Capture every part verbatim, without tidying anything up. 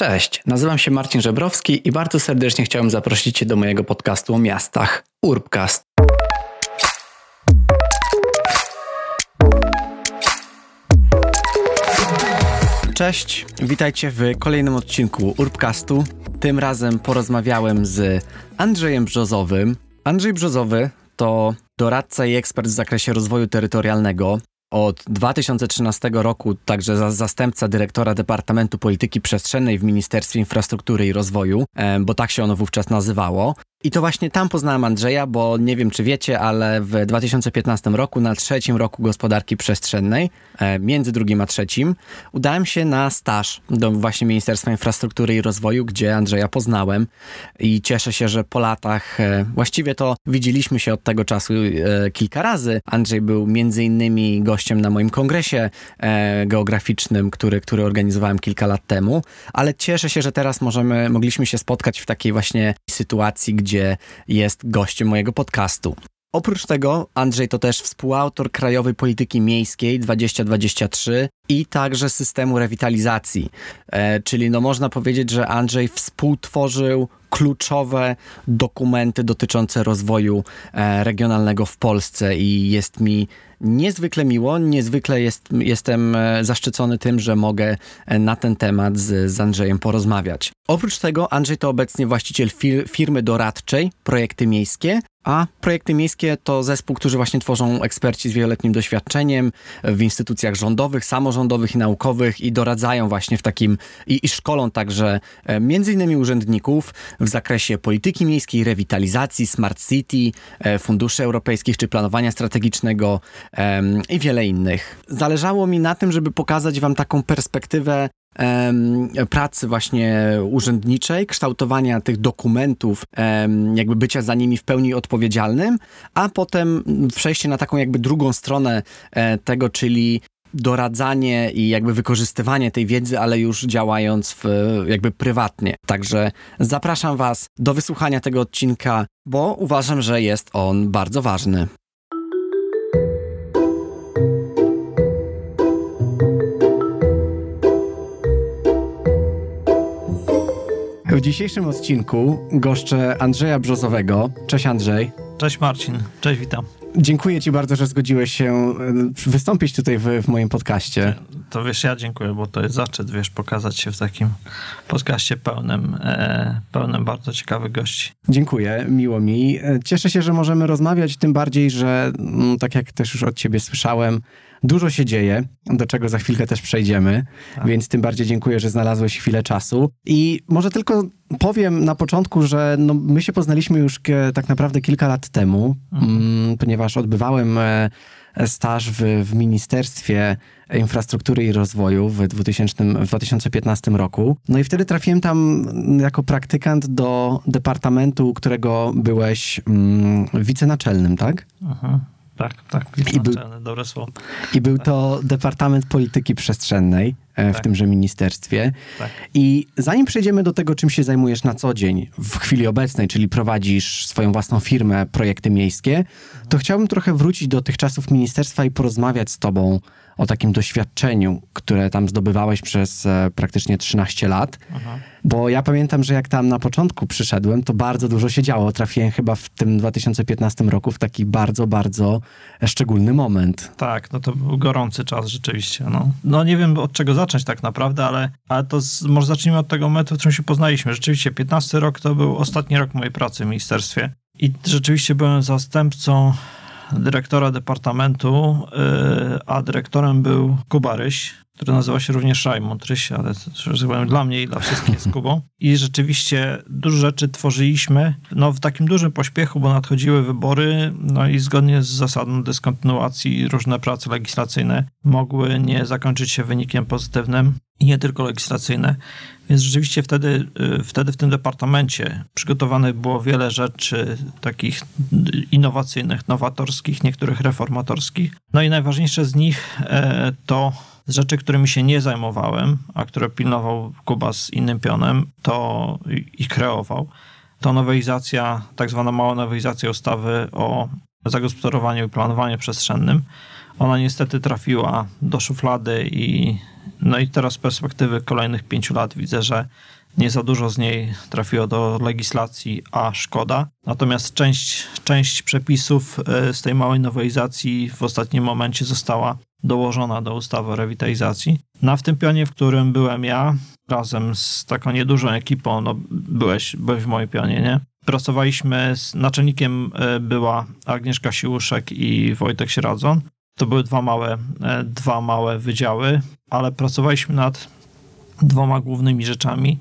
Cześć, nazywam się Marcin Żebrowski i bardzo serdecznie chciałem zaprosić Cię do mojego podcastu o miastach, Urbcast. Cześć, witajcie w kolejnym odcinku Urbcastu. Tym razem porozmawiałem z Andrzejem Brzozowym. Andrzej Brzozowy to doradca i ekspert w zakresie rozwoju terytorialnego. Od dwa tysiące trzynastego roku także zastępca dyrektora Departamentu Polityki Przestrzennej w Ministerstwie Infrastruktury i Rozwoju, bo tak się ono wówczas nazywało. I to właśnie tam poznałem Andrzeja, bo nie wiem czy wiecie, ale w dwa tysiące piętnastego roku, na trzecim roku gospodarki przestrzennej, między drugim a trzecim, udałem się na staż do właśnie Ministerstwa Infrastruktury i Rozwoju, gdzie Andrzeja poznałem i cieszę się, że po latach, właściwie to widzieliśmy się od tego czasu kilka razy. Andrzej był między innymi gościem na moim kongresie geograficznym, który, który organizowałem kilka lat temu, ale cieszę się, że teraz możemy, mogliśmy się spotkać w takiej właśnie sytuacji, gdzie gdzie jest gościem mojego podcastu. Oprócz tego Andrzej to też współautor Krajowej Polityki Miejskiej dwa tysiące dwudziestego trzeciego i także systemu rewitalizacji. E, czyli no można powiedzieć, że Andrzej współtworzył kluczowe dokumenty dotyczące rozwoju e, regionalnego w Polsce i jest mi niezwykle miło, niezwykle jest, jestem zaszczycony tym, że mogę na ten temat z, z Andrzejem porozmawiać. Oprócz tego Andrzej to obecnie właściciel fir, firmy doradczej Projekty Miejskie, a Projekty Miejskie to zespół, którzy właśnie tworzą eksperci z wieloletnim doświadczeniem w instytucjach rządowych, samorządowych i naukowych i doradzają właśnie w takim i, i szkolą także między innymi urzędników w zakresie polityki miejskiej, rewitalizacji, smart city, funduszy europejskich czy planowania strategicznego um, i wiele innych. Zależało mi na tym, żeby pokazać Wam taką perspektywę pracy właśnie urzędniczej, kształtowania tych dokumentów, jakby bycia za nimi w pełni odpowiedzialnym, a potem przejście na taką jakby drugą stronę tego, czyli doradzanie i jakby wykorzystywanie tej wiedzy, ale już działając w, jakby prywatnie. Także zapraszam Was do wysłuchania tego odcinka, bo uważam, że jest on bardzo ważny. W dzisiejszym odcinku goszczę Andrzeja Brzozowego. Cześć Andrzej. Cześć Marcin. Cześć, witam. Dziękuję Ci bardzo, że zgodziłeś się wystąpić tutaj w, w moim podcaście. To wiesz, ja dziękuję, bo to jest zaszczyt, wiesz, pokazać się w takim podcaście pełnym, e, pełnym bardzo ciekawych gości. Dziękuję, miło mi. Cieszę się, że możemy rozmawiać, tym bardziej, że tak jak też już od Ciebie słyszałem, dużo się dzieje, do czego za chwilkę też przejdziemy, tak. Więc tym bardziej dziękuję, że znalazłeś chwilę czasu. I może tylko powiem na początku, że no my się poznaliśmy już k- tak naprawdę kilka lat temu, mhm. ponieważ odbywałem e, staż w, w Ministerstwie Infrastruktury i Rozwoju w, dwutysięcznym, w dwa tysiące piętnastego roku. No i wtedy trafiłem tam jako praktykant do departamentu, którego byłeś mm, wicenaczelnym, tak? Mhm. Tak, tak, I był, dobre słowo. I był tak. to Departament Polityki Przestrzennej w tak. tymże ministerstwie. Tak. I zanim przejdziemy do tego, czym się zajmujesz na co dzień, w chwili obecnej, czyli prowadzisz swoją własną firmę Projekty Miejskie, to chciałbym trochę wrócić do tych czasów ministerstwa i porozmawiać z tobą o takim doświadczeniu, które tam zdobywałeś przez e, praktycznie trzynaście lat. Aha. Bo ja pamiętam, że jak tam na początku przyszedłem, to bardzo dużo się działo. Trafiłem chyba w tym dwa tysiące piętnastego roku w taki bardzo, bardzo szczególny moment. Tak, no to był gorący czas rzeczywiście. No, no nie wiem od czego zacząć tak naprawdę, ale, ale to z, może zacznijmy od tego momentu, w którym się poznaliśmy. Rzeczywiście piętnasty rok to był ostatni rok mojej pracy w ministerstwie i rzeczywiście byłem zastępcą dyrektora departamentu, a dyrektorem był Kuba Ryś, który nazywa się również Rajmund Ryś, ale to dla mnie i dla wszystkich z Kubą. I rzeczywiście dużo rzeczy tworzyliśmy, no w takim dużym pośpiechu, bo nadchodziły wybory, no i zgodnie z zasadą dyskontynuacji różne prace legislacyjne mogły nie zakończyć się wynikiem pozytywnym i nie tylko legislacyjne. Więc rzeczywiście wtedy, wtedy w tym departamencie przygotowanych było wiele rzeczy takich innowacyjnych, nowatorskich, niektórych reformatorskich. No i najważniejsze z nich to rzeczy, którymi się nie zajmowałem, a które pilnował Kuba z innym pionem, to i kreował. To nowelizacja, tak zwana mała nowelizacja ustawy o zagospodarowaniu i planowaniu przestrzennym. Ona niestety trafiła do szuflady i No i teraz z perspektywy kolejnych pięciu lat widzę, że nie za dużo z niej trafiło do legislacji, a szkoda. Natomiast część, część przepisów z tej małej nowelizacji w ostatnim momencie została dołożona do ustawy o rewitalizacji. Na w tym pionie, w którym byłem ja, razem z taką niedużą ekipą, no byłeś, byłeś w moim pionie, nie? Pracowaliśmy, z naczelnikiem była Agnieszka Siłuszek i Wojtek Sieradzon. To były dwa małe, dwa małe wydziały, ale pracowaliśmy nad dwoma głównymi rzeczami,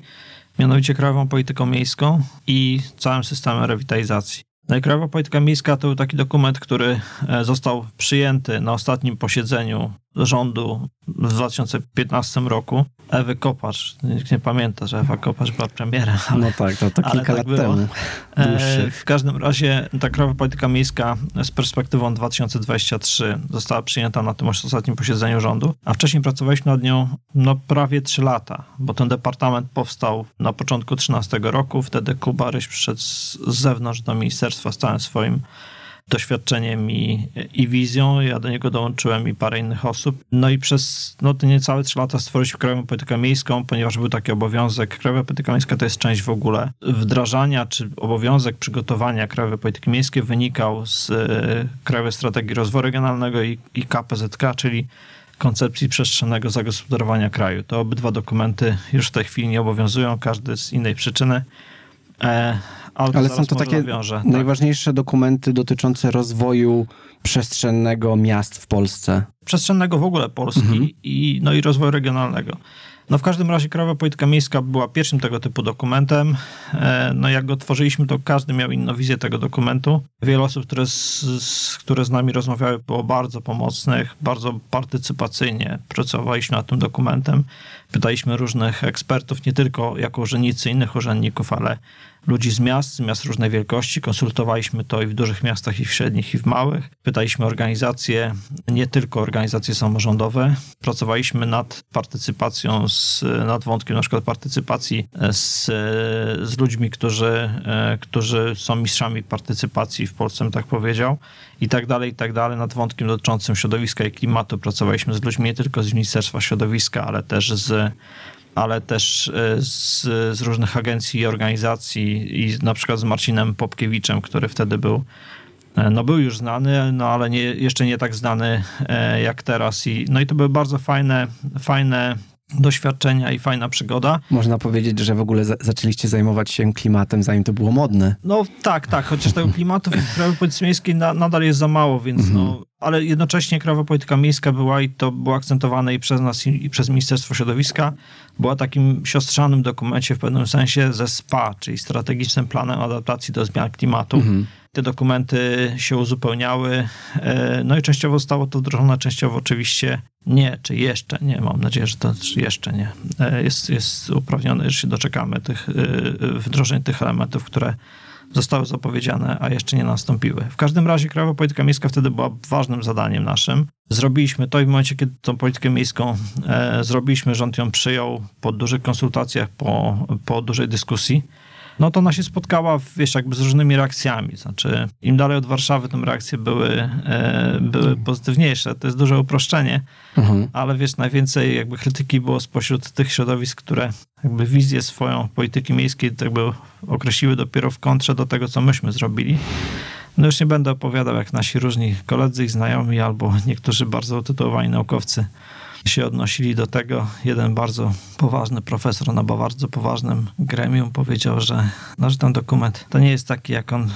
mianowicie Krajową Polityką Miejską i całym systemem rewitalizacji. No i Krajowa Polityka Miejska to był taki dokument, który został przyjęty na ostatnim posiedzeniu rządu w dwa tysiące piętnastym roku. Ewy Kopacz, nikt nie pamięta, że Ewa Kopacz była premierem. Ale, no tak, no to kilka tak lat było. temu. Dłuższych. W każdym razie ta Krajowa Polityka Miejska z perspektywą dwa tysiące dwudziestego trzeciego została przyjęta na tym ostatnim posiedzeniu rządu, a wcześniej pracowaliśmy nad nią no, prawie trzy lata, bo ten departament powstał na początku dwa tysiące trzynastego roku, wtedy Kuba Ryś przyszedł z zewnątrz do ministerstwa z całym swoim doświadczeniem i, i wizją. Ja do niego dołączyłem i parę innych osób. No i przez no, te niecałe trzy lata stworzyliśmy Krajową Politykę Miejską, ponieważ był taki obowiązek. Krajowa Polityka Miejska to jest część w ogóle wdrażania, czy obowiązek przygotowania Krajowej Polityki Miejskiej wynikał z y, Krajowej Strategii Rozwoju Regionalnego i, i K P Z K, czyli koncepcji przestrzennego zagospodarowania kraju. To obydwa dokumenty już w tej chwili nie obowiązują, każdy z innej przyczyny. E, Ale, Ale są to takie nawiążę, najważniejsze tak. dokumenty dotyczące rozwoju przestrzennego miast w Polsce. Przestrzennego w ogóle Polski mhm. i, no i rozwoju regionalnego. No w każdym razie Krajowa Polityka Miejska była pierwszym tego typu dokumentem. No jak go tworzyliśmy, to każdy miał inną wizję tego dokumentu. Wiele osób, które z, z, które z nami rozmawiały, było bardzo pomocnych, bardzo partycypacyjnie pracowaliśmy nad tym dokumentem. Pytaliśmy różnych ekspertów, nie tylko jako urzędnicy, innych urzędników, ale ludzi z miast, z miast różnej wielkości. Konsultowaliśmy to i w dużych miastach, i w średnich, i w małych. Pytaliśmy organizacje, nie tylko organizacje samorządowe. Pracowaliśmy nad partycypacją, z, nad wątkiem na przykład partycypacji z, z ludźmi, którzy, którzy są mistrzami partycypacji w Polsce, bym tak powiedział, i tak dalej, i tak dalej. Nad wątkiem dotyczącym środowiska i klimatu pracowaliśmy z ludźmi nie tylko z Ministerstwa Środowiska, ale też z ale też z, z różnych agencji i organizacji i na przykład z Marcinem Popkiewiczem, który wtedy był, no był już znany, no ale nie, jeszcze nie tak znany jak teraz. I, no i to były bardzo fajne, fajne doświadczenia i fajna przygoda. Można powiedzieć, że w ogóle za- zaczęliście zajmować się klimatem, zanim to było modne. No tak, tak, chociaż tego klimatu w Krajowej Polityce Miejskiej na, nadal jest za mało, więc mm-hmm. no, ale jednocześnie Krajowa Polityka Miejska była i to było akcentowane i przez nas, i, i przez Ministerstwo Środowiska, była takim siostrzanym dokumencie w pewnym sensie ze S P A, czyli Strategicznym Planem Adaptacji do Zmian Klimatu. Mm-hmm. Te dokumenty się uzupełniały, no i częściowo zostało to wdrożone, częściowo oczywiście nie, czy jeszcze nie, mam nadzieję, że to czy jeszcze nie. Jest, jest uprawnione, że się doczekamy tych wdrożeń, tych elementów, które zostały zapowiedziane, a jeszcze nie nastąpiły. W każdym razie Krajowa Polityka Miejska wtedy była ważnym zadaniem naszym. Zrobiliśmy to i w momencie, kiedy tą politykę miejską e, zrobiliśmy, rząd ją przyjął po dużych konsultacjach, po, po dużej dyskusji. No to ona się spotkała, wiesz, jakby z różnymi reakcjami. Znaczy, im dalej od Warszawy, tym reakcje były, e, były pozytywniejsze. To jest duże uproszczenie, mhm. ale wiesz, najwięcej jakby krytyki było spośród tych środowisk, które jakby wizję swoją polityki miejskiej jakby określiły dopiero w kontrze do tego, co myśmy zrobili. No już nie będę opowiadał, jak nasi różni koledzy i znajomi, albo niektórzy bardzo utytułowani naukowcy się odnosili do tego. Jeden bardzo poważny profesor na bardzo poważnym gremium powiedział, że, no, że ten dokument to nie jest taki, jak on,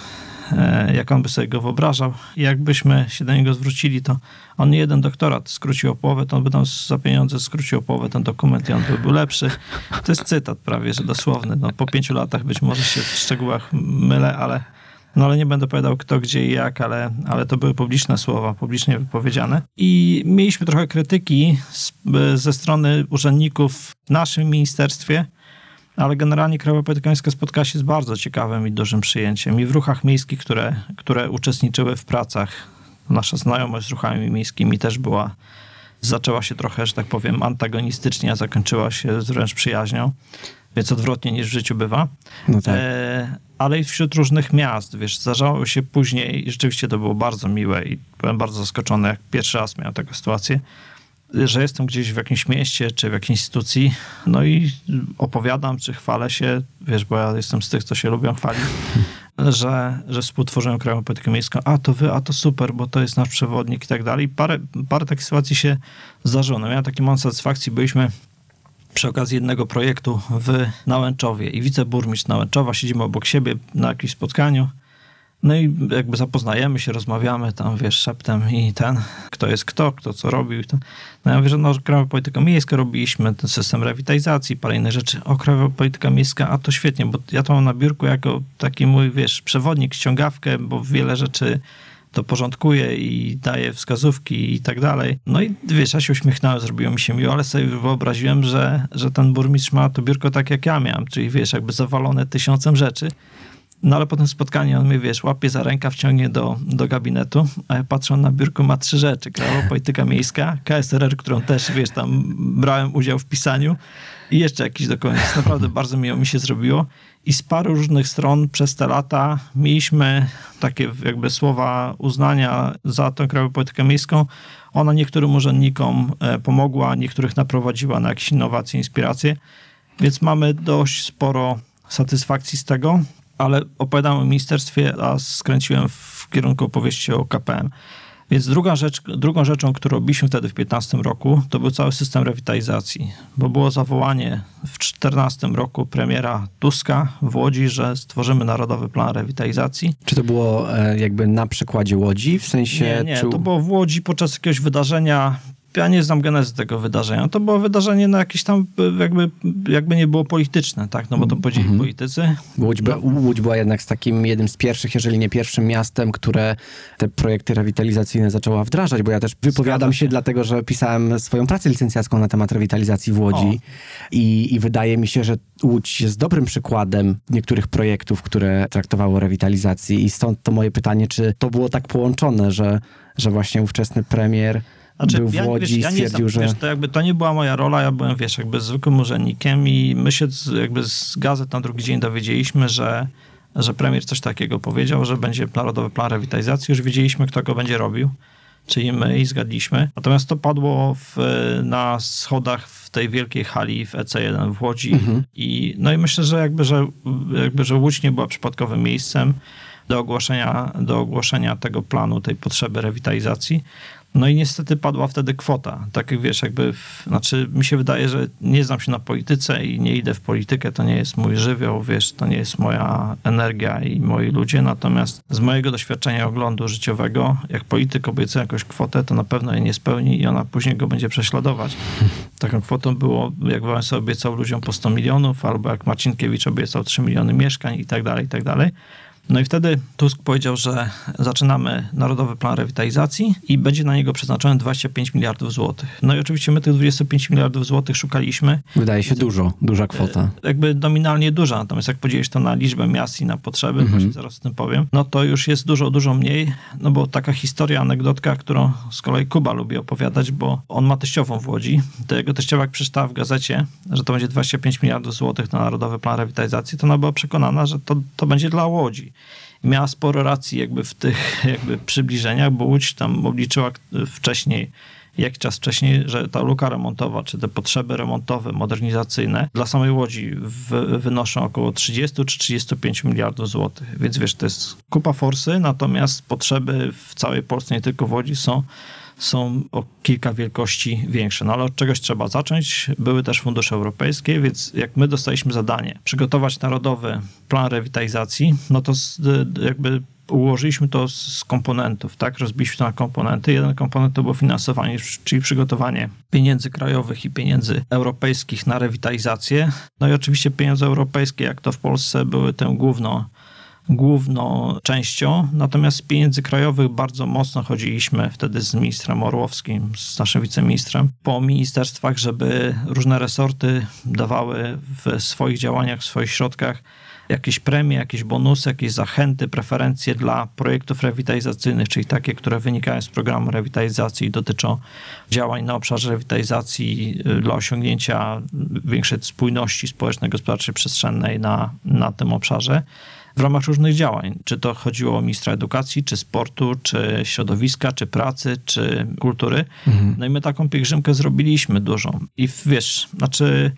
jak on by sobie go wyobrażał. I jakbyśmy się do niego zwrócili, to on nie jeden doktorat skrócił o połowę, to on by nam za pieniądze skrócił o połowę ten dokument i on by był lepszy. To jest cytat prawie, że dosłowny. No, po pięciu latach być może się w szczegółach mylę, ale No ale nie będę opowiadał kto, gdzie i jak, ale, ale to były publiczne słowa, publicznie wypowiedziane. I mieliśmy trochę krytyki z, ze strony urzędników w naszym ministerstwie, ale generalnie Krajowa Polityka Miejska spotkała się z bardzo ciekawym i dużym przyjęciem. I w ruchach miejskich, które, które uczestniczyły w pracach, nasza znajomość z ruchami miejskimi też była, zaczęła się trochę, że tak powiem, antagonistycznie, a zakończyła się wręcz przyjaźnią. Więc odwrotnie niż w życiu bywa. No tak. e, ale i wśród różnych miast, wiesz, zdarzało się później i rzeczywiście to było bardzo miłe i byłem bardzo zaskoczony, jak pierwszy raz miałem taką sytuację, że jestem gdzieś w jakimś mieście czy w jakiejś instytucji, no i opowiadam, czy chwalę się, wiesz, bo ja jestem z tych, co się lubią chwalić, że, że współtworzyłem Krajową Politykę Miejską. A to wy, a to super, bo to jest nasz przewodnik i tak dalej. Parę, parę takich sytuacji się zdarzyło. No, miałem taki moment satysfakcji, byliśmy przy okazji jednego projektu w Nałęczowie i wiceburmistrz Nałęczowa, siedzimy obok siebie na jakimś spotkaniu. No i jakby zapoznajemy się, rozmawiamy tam, wiesz, szeptem i ten, kto jest kto, kto co robił. No ja mówię, że no, Krajowa Polityka Miejska robiliśmy, ten system rewitalizacji, parę innych rzeczy. O, Krajowa Polityka Miejska, a to świetnie, bo ja to mam na biurku jako taki mój, wiesz, przewodnik, ściągawkę, bo wiele rzeczy to porządkuję i daję wskazówki i tak dalej. No i wiesz, ja się uśmiechnąłem, zrobiło mi się miło, ale sobie wyobraziłem, że, że ten burmistrz ma to biurko tak, jak ja miałem, czyli wiesz, jakby zawalone tysiącem rzeczy. No ale po tym spotkaniu on mnie, wiesz, łapie za rękę, wciągnie do, do gabinetu, a ja patrzę, on na biurku ma trzy rzeczy. Krajowa Polityka Miejska, K S R R, którą też, wiesz, tam brałem udział w pisaniu i jeszcze jakiś dokument. Naprawdę bardzo miło mi się zrobiło. I z paru różnych stron przez te lata mieliśmy takie jakby słowa uznania za tą Krajową Politykę Miejską. Ona niektórym urzędnikom pomogła, niektórych naprowadziła na jakieś innowacje, inspiracje. Więc mamy dość sporo satysfakcji z tego. Ale opowiadałem o ministerstwie, a skręciłem w kierunku opowieści o K P M. Więc druga rzecz, drugą rzeczą, którą robiliśmy wtedy w piętnastym roku, to był cały system rewitalizacji. Bo było zawołanie w czternastym roku premiera Tuska w Łodzi, że stworzymy Narodowy Plan Rewitalizacji. Czy to było jakby na przykładzie Łodzi? W sensie... Nie, nie, czy... to było w Łodzi podczas jakiegoś wydarzenia. Ja nie znam genezy tego wydarzenia. To było wydarzenie na jakieś tam, jakby, jakby nie było polityczne, tak? No bo to podzieli mhm. politycy. Łódź, no. Łódź była jednak z takim jednym z pierwszych, jeżeli nie pierwszym miastem, które te projekty rewitalizacyjne zaczęła wdrażać, bo ja też wypowiadam się, się dlatego, że pisałem swoją pracę licencjacką na temat rewitalizacji w Łodzi i, i wydaje mi się, że Łódź jest dobrym przykładem niektórych projektów, które traktowało rewitalizacji i stąd to moje pytanie, czy to było tak połączone, że, że właśnie ówczesny premier... Znaczy, był ja, w Łodzi wiesz, ja nie znam, że... wiesz, to, jakby, to nie była moja rola, ja byłem, wiesz, jakby zwykłym urzędnikiem i my się z, jakby z gazet na drugi dzień dowiedzieliśmy, że, że premier coś takiego powiedział, że będzie Narodowy Plan Rewitalizacji. Już wiedzieliśmy, kto go będzie robił, czyli my i zgadliśmy. Natomiast to padło w, na schodach w tej wielkiej hali w E C jeden w Łodzi. Mhm. I, no i myślę, że jakby, że jakby, że Łódź nie była przypadkowym miejscem do ogłoszenia, do ogłoszenia tego planu, tej potrzeby rewitalizacji. No i niestety padła wtedy kwota. Tak jak wiesz, jakby, w, znaczy mi się wydaje, że nie znam się na polityce i nie idę w politykę, to nie jest mój żywioł, wiesz, to nie jest moja energia i moi ludzie, natomiast z mojego doświadczenia oglądu życiowego, jak polityk obiecuje jakąś kwotę, to na pewno jej nie spełni i ona później go będzie prześladować. Taką kwotą było, jak Wałęsa obiecał ludziom po sto milionów, albo jak Marcinkiewicz obiecał trzy miliony mieszkań i tak dalej, i tak dalej. No i wtedy Tusk powiedział, że zaczynamy Narodowy Plan Rewitalizacji i będzie na niego przeznaczone dwadzieścia pięć miliardów złotych. No i oczywiście my tych dwudziestu pięciu miliardów złotych szukaliśmy. Wydaje się dużo, duża kwota. Jakby nominalnie duża, natomiast jak podzielisz to na liczbę miast i na potrzeby, mhm. właśnie zaraz o tym powiem, no to już jest dużo, dużo mniej, no bo taka historia, anegdotka, którą z kolei Kuba lubi opowiadać, bo on ma teściową w Łodzi. To jego teściowa, jak przeczytała w gazecie, że to będzie dwadzieścia pięć miliardów złotych na Narodowy Plan Rewitalizacji, to ona była przekonana, że to, to będzie dla Łodzi. Miała sporo racji jakby w tych jakby przybliżeniach, bo Łódź tam obliczyła wcześniej, jakiś czas wcześniej, że ta luka remontowa, czy te potrzeby remontowe, modernizacyjne dla samej Łodzi w, wynoszą około trzydziestu czy trzydziestu pięciu miliardów złotych. Więc wiesz, to jest kupa forsy, natomiast potrzeby w całej Polsce, nie tylko w Łodzi, są, są o kilka wielkości większe. No ale od czegoś trzeba zacząć. Były też fundusze europejskie, więc jak my dostaliśmy zadanie przygotować Narodowy Plan Rewitalizacji, no to jakby ułożyliśmy to z komponentów, tak? Rozbiliśmy to na komponenty. Jeden komponent to było finansowanie, czyli przygotowanie pieniędzy krajowych i pieniędzy europejskich na rewitalizację. No i oczywiście pieniądze europejskie, jak to w Polsce, były tę główną, główną częścią. Natomiast z pieniędzy krajowych bardzo mocno chodziliśmy wtedy z ministrem Orłowskim, z naszym wiceministrem, po ministerstwach, żeby różne resorty dawały w swoich działaniach, w swoich środkach jakieś premie, jakieś bonusy, jakieś zachęty, preferencje dla projektów rewitalizacyjnych, czyli takie, które wynikają z programu rewitalizacji i dotyczą działań na obszarze rewitalizacji dla osiągnięcia większej spójności społeczno-gospodarczej przestrzennej na, na tym obszarze w ramach różnych działań. Czy to chodziło o ministra edukacji, czy sportu, czy środowiska, czy pracy, czy kultury. Mhm. No i my taką pielgrzymkę zrobiliśmy dużą. I wiesz, znaczy...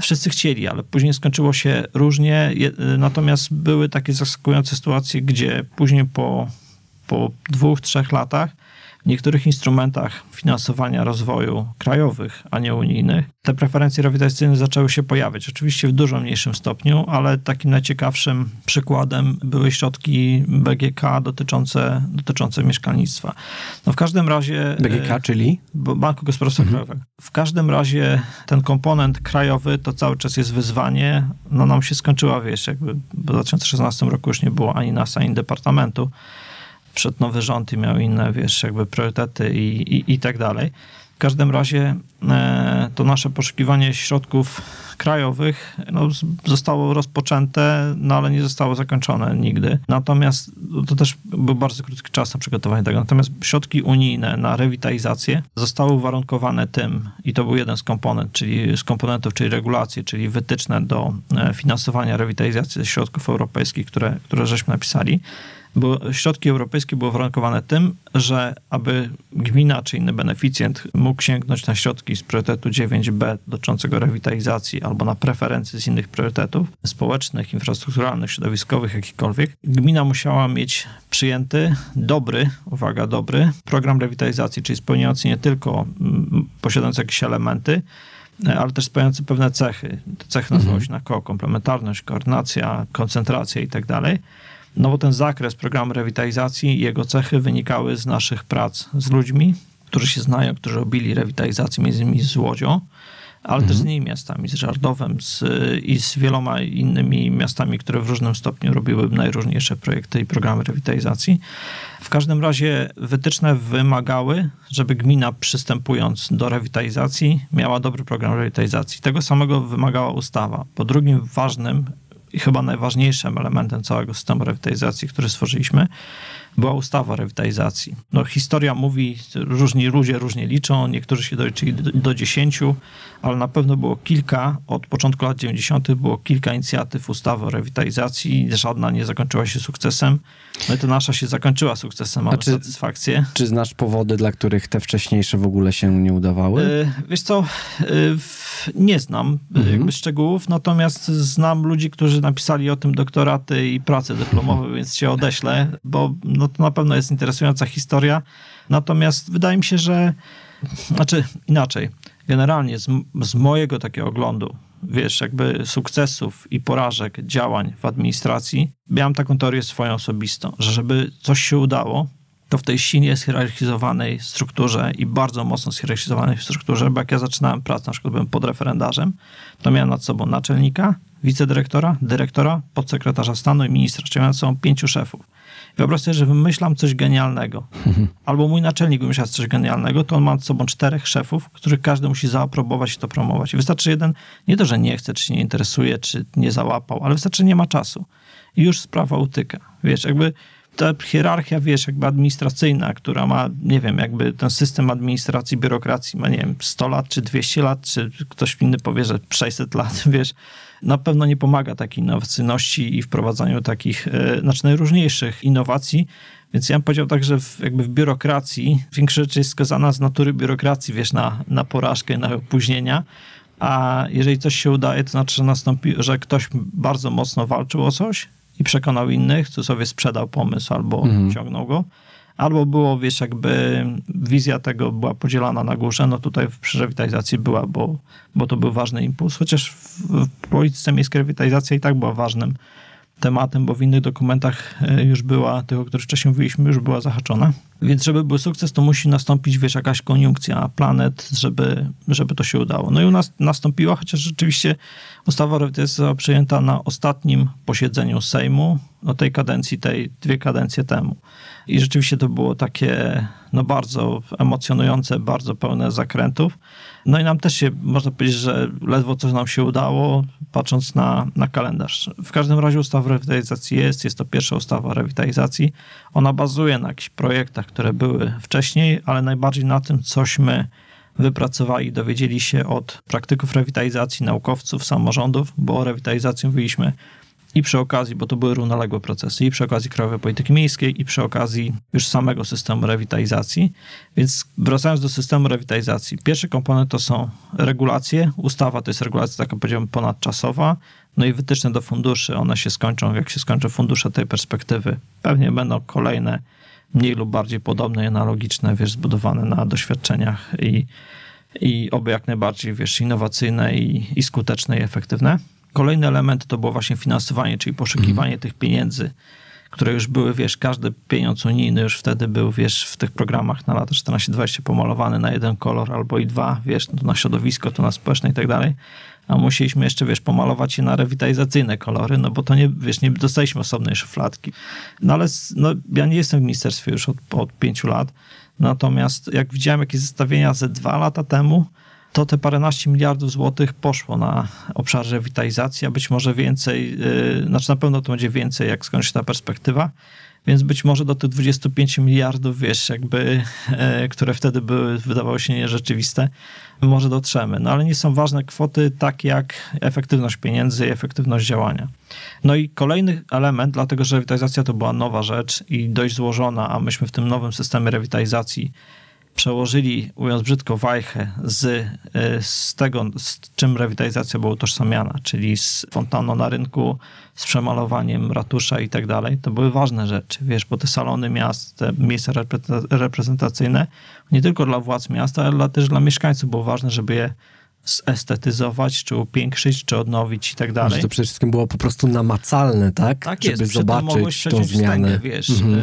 Wszyscy chcieli, ale później skończyło się różnie, natomiast były takie zaskakujące sytuacje, gdzie później po, po dwóch, trzech latach w niektórych instrumentach finansowania rozwoju krajowych, a nie unijnych, te preferencje rewitalizacyjne zaczęły się pojawiać. Oczywiście w dużo mniejszym stopniu, ale takim najciekawszym przykładem były środki B G K dotyczące, dotyczące mieszkalnictwa. No w każdym razie... B G K, czyli? Banku Gospodarstwa mhm. Krajowego. W każdym razie ten komponent krajowy to cały czas jest wyzwanie. No nam się skończyła, wiesz, jakby w dwa tysiące szesnastym roku już nie było ani nas, ani departamentu. Przed nowy rząd i miał inne, wiesz, jakby priorytety i, i, i tak dalej. W każdym razie e, to nasze poszukiwanie środków krajowych no, zostało rozpoczęte, no ale nie zostało zakończone nigdy. Natomiast to też był bardzo krótki czas na przygotowanie tego. Natomiast środki unijne na rewitalizację zostały uwarunkowane tym, i to był jeden z komponent, czyli z komponentów, czyli regulacje, czyli wytyczne do finansowania rewitalizacji ze środków europejskich, które, które żeśmy napisali. Bo środki europejskie były warunkowane tym, że aby gmina czy inny beneficjent mógł sięgnąć na środki z priorytetu dziewięć B dotyczącego rewitalizacji albo na preferencje z innych priorytetów społecznych, infrastrukturalnych, środowiskowych, jakichkolwiek, gmina musiała mieć przyjęty dobry, uwaga, dobry program rewitalizacji, czyli spełniający nie tylko mm, posiadający jakieś elementy, ale też spełniający pewne cechy. Te cechy nazywały się na koło komplementarność, koordynacja, koncentracja i tak dalej. No bo ten zakres programu rewitalizacji i jego cechy wynikały z naszych prac z ludźmi, którzy się znają, którzy robili rewitalizację między innymi z Łodzią, ale mhm. też z innymi miastami, z Żardowem z, i z wieloma innymi miastami, które w różnym stopniu robiły najróżniejsze projekty i programy rewitalizacji. W każdym razie wytyczne wymagały, żeby gmina przystępując do rewitalizacji miała dobry program rewitalizacji. Tego samego wymagała ustawa. Po drugim ważnym i chyba najważniejszym elementem całego systemu rewitalizacji, który stworzyliśmy, była ustawa o rewitalizacji. No, historia mówi, różni ludzie różnie liczą, niektórzy się doliczyli do dziesięciu, ale na pewno było kilka, od początku lat dziewięćdziesiątych było kilka inicjatyw ustawy o rewitalizacji, żadna nie zakończyła się sukcesem. No i to nasza się zakończyła sukcesem, mamy czy, satysfakcję. Czy znasz powody, dla których te wcześniejsze w ogóle się nie udawały? Yy, wiesz co, yy, nie znam mhm. jakby szczegółów, natomiast znam ludzi, którzy napisali o tym doktoraty i prace dyplomowe, więc cię odeślę, bo no to na pewno jest interesująca historia. Natomiast wydaje mi się, że... Znaczy inaczej. Generalnie z, z mojego takiego oglądu, wiesz, jakby sukcesów i porażek działań w administracji, miałem taką teorię swoją osobistą, że żeby coś się udało, to w tej silnie zhierarchizowanej strukturze i bardzo mocno zhierarchizowanej strukturze, bo jak ja zaczynałem pracę, na przykład byłem pod referendarzem, to miałem nad sobą naczelnika, wicedyrektora, dyrektora, podsekretarza stanu i ministra, czyli miałem są pięciu szefów. Wyobraź sobie, że wymyślam coś genialnego. Albo mój naczelnik wymyśla coś genialnego, to on ma nad sobą czterech szefów, których każdy musi zaaprobować i to promować. I wystarczy jeden, nie to, że nie chce, czy się nie interesuje, czy nie załapał, ale wystarczy, że nie ma czasu. I już sprawa utyka. Wiesz, jakby ta hierarchia, wiesz, jakby administracyjna, która ma, nie wiem, jakby ten system administracji, biurokracji ma, nie wiem, sto lat, czy dwieście lat, czy ktoś inny powie, że sześćset lat, wiesz, na pewno nie pomaga takiej innowacyjności i wprowadzaniu takich, yy, znaczy najróżniejszych innowacji. Więc ja bym powiedział tak, że w, jakby w biurokracji większość rzeczy jest skazana z natury biurokracji, wiesz, na, na porażkę, na opóźnienia. A jeżeli coś się udaje, to znaczy, że nastąpi, że ktoś bardzo mocno walczył o coś i przekonał innych, co sobie sprzedał pomysł albo mhm. ciągnął go. Albo było, wiesz, jakby wizja tego była podzielana na górze, no tutaj przy rewitalizacji była, bo, bo to był ważny impuls, chociaż w, w polityce miejskiej rewitalizacja i tak była ważnym tematem, bo w innych dokumentach już była, tych, o których wcześniej mówiliśmy, już była zahaczona. Więc żeby był sukces, to musi nastąpić, wiesz, jakaś koniunkcja planet, żeby, żeby to się udało. No i u nas nastąpiła, chociaż rzeczywiście ustawa została przyjęta na ostatnim posiedzeniu Sejmu, no tej kadencji, tej dwie kadencje temu. I rzeczywiście to było takie, no bardzo emocjonujące, bardzo pełne zakrętów. No i nam też się, można powiedzieć, że ledwo coś nam się udało, patrząc na, na kalendarz. W każdym razie ustawa rewitalizacji jest, jest to pierwsza ustawa rewitalizacji. Ona bazuje na jakichś projektach, które były wcześniej, ale najbardziej na tym, cośmy wypracowali, dowiedzieli się od praktyków rewitalizacji, naukowców, samorządów, bo o rewitalizacji mówiliśmy i przy okazji, bo to były równoległe procesy, i przy okazji Krajowej Polityki Miejskiej, i przy okazji już samego systemu rewitalizacji. Więc wracając do systemu rewitalizacji, pierwszy komponent to są regulacje. Ustawa to jest regulacja taka, powiedziałbym, ponadczasowa. No i wytyczne do funduszy, one się skończą, jak się skończą fundusze tej perspektywy. Pewnie będą kolejne, mniej lub bardziej podobne i analogiczne, wiesz, zbudowane na doświadczeniach i, i oby jak najbardziej, wiesz, innowacyjne i, i skuteczne i efektywne. Kolejny element to było właśnie finansowanie, czyli poszukiwanie mm. tych pieniędzy, które już były, wiesz, każdy pieniądz unijny już wtedy był, wiesz, w tych programach na lata czternaście dwadzieścia pomalowany na jeden kolor albo i dwa, wiesz, to na środowisko, to na społeczne i tak dalej. A musieliśmy jeszcze, wiesz, pomalować je na rewitalizacyjne kolory, no bo to nie, wiesz, nie dostaliśmy osobnej szufladki. No ale no, ja nie jestem w ministerstwie już od, od pięciu lat, natomiast jak widziałem jakieś zestawienia ze dwa lata temu, to te paręnaście miliardów złotych poszło na obszar rewitalizacji, a być może więcej, yy, znaczy na pewno to będzie więcej, jak skończy się ta perspektywa, więc być może do tych dwudziestu pięciu miliardów, wiesz, jakby, yy, które wtedy były, wydawało się nierzeczywiste, może dotrzemy. No ale nie są ważne kwoty, tak jak efektywność pieniędzy i efektywność działania. No i kolejny element, dlatego że rewitalizacja to była nowa rzecz i dość złożona, a myśmy w tym nowym systemie rewitalizacji przełożyli, mówiąc brzydko, wajchę z, z tego, z czym rewitalizacja była utożsamiana, czyli z fontanną na rynku, z przemalowaniem ratusza i tak dalej. To były ważne rzeczy, wiesz, bo te salony miast, te miejsca reprezentacyjne, nie tylko dla władz miasta, ale też dla mieszkańców było ważne, żeby je zestetyzować, czy upiększyć, czy odnowić i tak dalej. Może to przede wszystkim było po prostu namacalne, tak? Tak jest, żeby zobaczyć tą zmianę. Stanie, wiesz, mhm.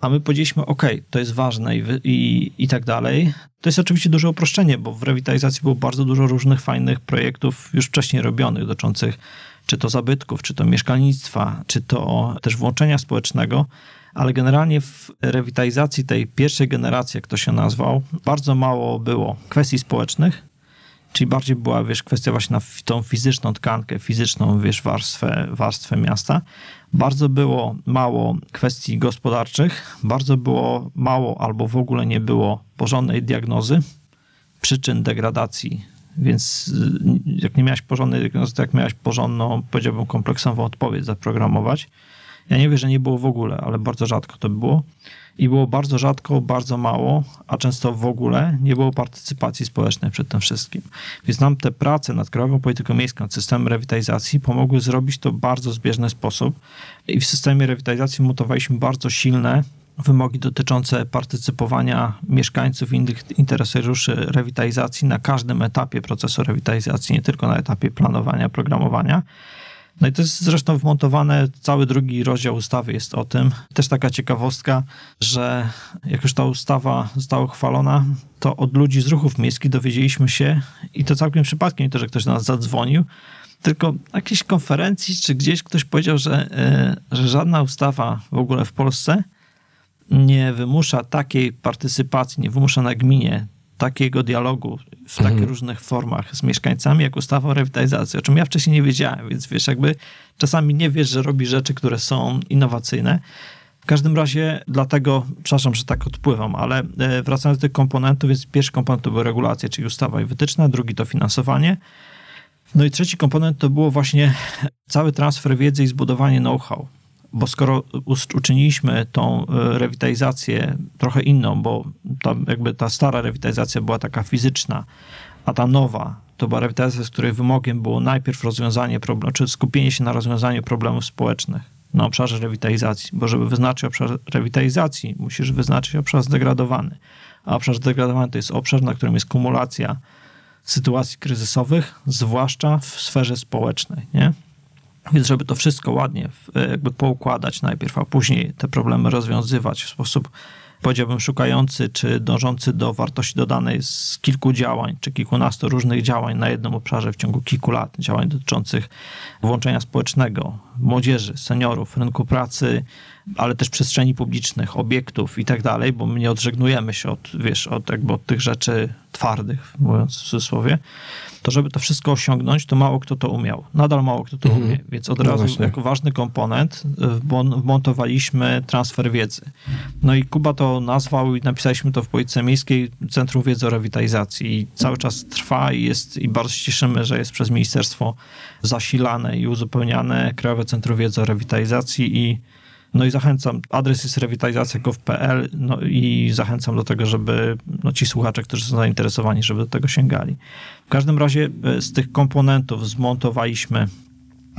A my powiedzieliśmy, ok, to jest ważne i, i, i tak dalej. To jest oczywiście duże uproszczenie, bo w rewitalizacji było bardzo dużo różnych fajnych projektów już wcześniej robionych, dotyczących czy to zabytków, czy to mieszkalnictwa, czy to też włączenia społecznego, ale generalnie w rewitalizacji tej pierwszej generacji, jak to się nazwał, bardzo mało było kwestii społecznych, czyli bardziej była, wiesz, kwestia właśnie na tą fizyczną tkankę, fizyczną, wiesz, warstwę, warstwę miasta. Bardzo było mało kwestii gospodarczych, bardzo było mało albo w ogóle nie było porządnej diagnozy przyczyn degradacji. Więc jak nie miałeś porządnej diagnozy, to jak miałeś porządną, powiedziałbym, kompleksową odpowiedź zaprogramować. Ja nie wiem, że nie było w ogóle, ale bardzo rzadko to było. I było bardzo rzadko, bardzo mało, a często w ogóle nie było partycypacji społecznej przed tym wszystkim. Więc nam te prace nad Krajową Polityką Miejską, systemem rewitalizacji pomogły zrobić to w bardzo zbieżny sposób. I w systemie rewitalizacji mutowaliśmy bardzo silne wymogi dotyczące partycypowania mieszkańców i interesariuszy rewitalizacji na każdym etapie procesu rewitalizacji, nie tylko na etapie planowania, programowania. No i to jest zresztą wmontowane, cały drugi rozdział ustawy jest o tym. Też taka ciekawostka, że jak już ta ustawa została uchwalona, to od ludzi z ruchów miejskich dowiedzieliśmy się, i to całkiem przypadkiem, nie to, że ktoś do nas zadzwonił, tylko na jakiejś konferencji czy gdzieś ktoś powiedział, że, yy, że żadna ustawa w ogóle w Polsce nie wymusza takiej partycypacji, nie wymusza na gminie takiego dialogu w takich mhm. różnych formach z mieszkańcami, jak ustawa o rewitalizacji, o czym ja wcześniej nie wiedziałem, więc wiesz, jakby czasami nie wiesz, że robi rzeczy, które są innowacyjne. W każdym razie dlatego, przepraszam, że tak odpływam, ale wracając do tych komponentów, więc pierwszy komponent to były regulacje, czyli ustawa i wytyczne, drugi to finansowanie, no i trzeci komponent to było właśnie cały transfer wiedzy i zbudowanie know-how. Bo skoro uczyniliśmy tą rewitalizację trochę inną, bo ta, jakby ta stara rewitalizacja była taka fizyczna, a ta nowa to była rewitalizacja, z której wymogiem było najpierw rozwiązanie problemu, czy skupienie się na rozwiązaniu problemów społecznych na obszarze rewitalizacji, bo żeby wyznaczyć obszar rewitalizacji, musisz wyznaczyć obszar zdegradowany, a obszar zdegradowany to jest obszar, na którym jest kumulacja sytuacji kryzysowych, zwłaszcza w sferze społecznej, nie? Więc żeby to wszystko ładnie jakby poukładać najpierw, a później te problemy rozwiązywać w sposób powiedziałbym szukający czy dążący do wartości dodanej z kilku działań czy kilkunastu różnych działań na jednym obszarze w ciągu kilku lat, działań dotyczących włączenia społecznego, młodzieży, seniorów, rynku pracy, ale też przestrzeni publicznych, obiektów i tak dalej, bo my nie odżegnujemy się od, wiesz, od, jakby od tych rzeczy twardych, mówiąc w cudzysłowie, to żeby to wszystko osiągnąć, to mało kto to umiał. Nadal mało kto to mm-hmm. umie, więc od razu no jako ważny komponent wmontowaliśmy transfer wiedzy. No i Kuba to nazwał i napisaliśmy to w Polityce Miejskiej Centrum Wiedzy o Rewitalizacji i cały czas trwa i jest, i bardzo się cieszymy, że jest przez ministerstwo zasilane i uzupełniane Krajowe Centrum Wiedzy o Rewitalizacji i No i zachęcam, adres jest rewitalizacja kropka gov kropka pl, no i zachęcam do tego, żeby no, ci słuchacze, którzy są zainteresowani, żeby do tego sięgali. W każdym razie z tych komponentów zmontowaliśmy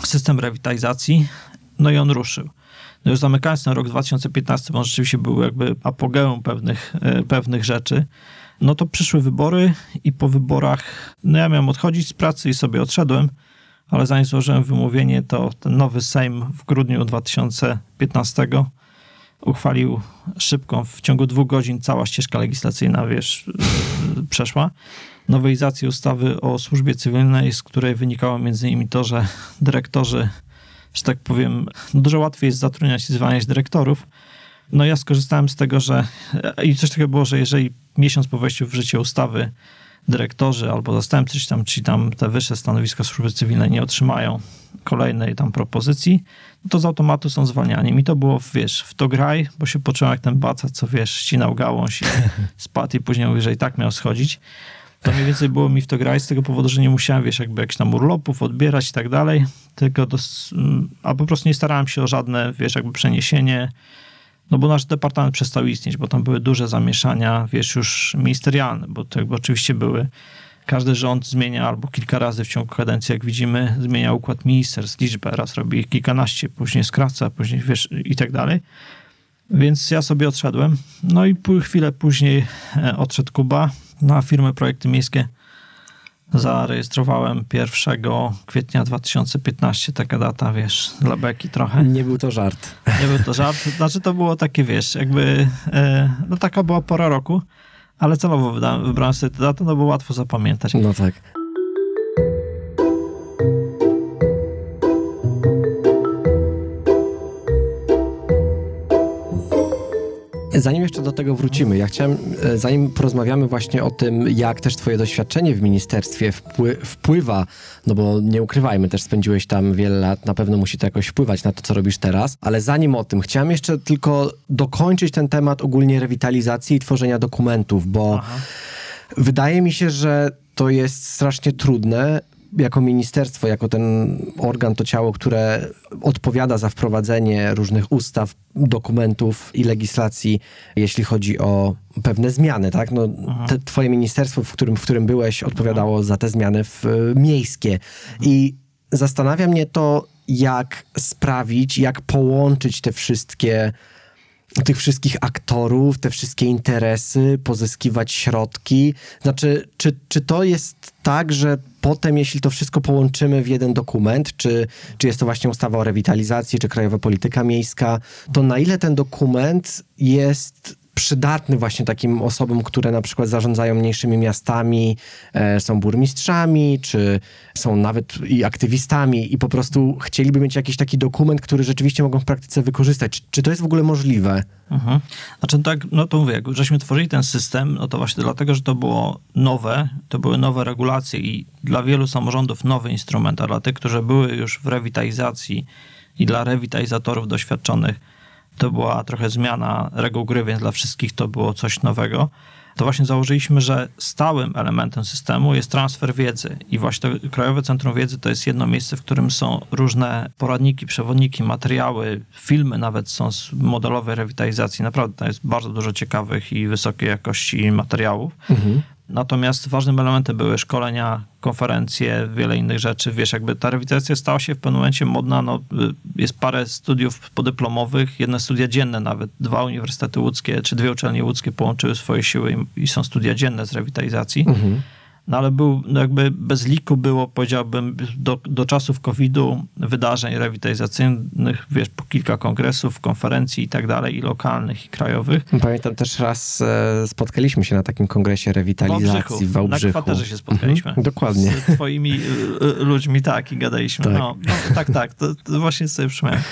system rewitalizacji, no i on ruszył. No już zamykając ten rok dwa tysiące piętnasty, bo on rzeczywiście był jakby apogeum pewnych, pewnych rzeczy, no to przyszły wybory i po wyborach, no ja miałem odchodzić z pracy i sobie odszedłem, ale zanim złożyłem wymówienie, to ten nowy Sejm w grudniu dwa tysiące piętnastego uchwalił szybką, w ciągu dwóch godzin cała ścieżka legislacyjna, wiesz, przeszła, nowelizację ustawy o służbie cywilnej, z której wynikało między innymi to, że dyrektorzy, że tak powiem, dużo łatwiej jest zatrudniać i zwalniać dyrektorów. No ja skorzystałem z tego, że i coś takiego było, że jeżeli miesiąc po wejściu w życie ustawy dyrektorzy albo zastępcy, czy tam, czy tam te wyższe stanowiska służby cywilnej nie otrzymają kolejnej tam propozycji, no to z automatu są zwalniani. Mi to było, wiesz, w to graj, bo się poczułem jak ten baca, co wiesz, ścinał gałąź i spadł i później mówi, że i tak miał schodzić. To mniej więcej było mi w to graj z tego powodu, że nie musiałem, wiesz, jakby jakichś tam urlopów odbierać i tak dalej, tylko dos- a po prostu nie starałem się o żadne, wiesz, jakby przeniesienie. No bo nasz departament przestał istnieć, bo tam były duże zamieszania, wiesz, już ministerialne, bo to jakby oczywiście były, każdy rząd zmienia albo kilka razy w ciągu kadencji, jak widzimy, zmienia układ ministerstw, liczbę, raz robi ich kilkanaście, później skraca, później, wiesz, i tak dalej. Więc ja sobie odszedłem, no i chwilę później odszedł Kuba na firmę Projekty Miejskie. Zarejestrowałem pierwszego kwietnia dwa tysiące piętnastego, taka data, wiesz, dla beki trochę. Nie był to żart. Nie był to żart, znaczy to było takie, wiesz, jakby, no taka była pora roku, ale celowo wybrałem sobie tę datę, no bo łatwo zapamiętać. No tak. Zanim jeszcze do tego wrócimy, ja chciałem, zanim porozmawiamy właśnie o tym, jak też twoje doświadczenie w ministerstwie wpływa, no bo nie ukrywajmy, też spędziłeś tam wiele lat, na pewno musi to jakoś wpływać na to, co robisz teraz, ale zanim o tym, chciałem jeszcze tylko dokończyć ten temat ogólnie rewitalizacji i tworzenia dokumentów, bo Aha. wydaje mi się, że to jest strasznie trudne, jako ministerstwo, jako ten organ, to ciało, które odpowiada za wprowadzenie różnych ustaw, dokumentów i legislacji, jeśli chodzi o pewne zmiany, tak? No, te, twoje ministerstwo, w którym, w którym byłeś, odpowiadało Aha. za te zmiany w, y, miejskie. I zastanawia mnie to, jak sprawić, jak połączyć te wszystkie tych wszystkich aktorów, te wszystkie interesy, pozyskiwać środki. Znaczy, czy, czy to jest tak, że potem, jeśli to wszystko połączymy w jeden dokument, czy, czy jest to właśnie ustawa o rewitalizacji, czy Krajowa Polityka Miejska, to na ile ten dokument jest przydatny właśnie takim osobom, które na przykład zarządzają mniejszymi miastami, e, są burmistrzami, czy są nawet i aktywistami i po prostu chcieliby mieć jakiś taki dokument, który rzeczywiście mogą w praktyce wykorzystać. Czy, czy to jest w ogóle możliwe? Mhm. Znaczy tak, no to mówię, jak żeśmy tworzyli ten system, no to właśnie dlatego, że to było nowe, to były nowe regulacje i dla wielu samorządów nowy instrument, a dla tych, którzy były już w rewitalizacji i dla rewitalizatorów doświadczonych, to była trochę zmiana reguł gry, więc dla wszystkich to było coś nowego. To właśnie założyliśmy, że stałym elementem systemu jest transfer wiedzy i właśnie to Krajowe Centrum Wiedzy to jest jedno miejsce, w którym są różne poradniki, przewodniki, materiały, filmy nawet są z modelowej rewitalizacji. Naprawdę tam jest bardzo dużo ciekawych i wysokiej jakości materiałów. Mhm. Natomiast ważnym elementem były szkolenia, konferencje, wiele innych rzeczy. Wiesz, jakby ta rewitalizacja stała się w pewnym momencie modna. No, jest parę studiów podyplomowych, jedne studia dzienne nawet. Dwa uniwersytety łódzkie, czy dwie uczelnie łódzkie połączyły swoje siły i są studia dzienne z rewitalizacji. Mhm. No ale był, no jakby bez liku było, powiedziałbym, do, do czasów kowida wydarzeń rewitalizacyjnych, wiesz, po kilka kongresów, konferencji i tak dalej, i lokalnych, i krajowych. Pamiętam też raz e, spotkaliśmy się na takim kongresie rewitalizacji w Wałbrzychu. W Wałbrzychu. Na kwaterze się spotkaliśmy. Mhm, dokładnie. Z twoimi ludźmi, tak, i gadaliśmy. Tak, no, no, tak, tak to, to właśnie sobie przypomniałem.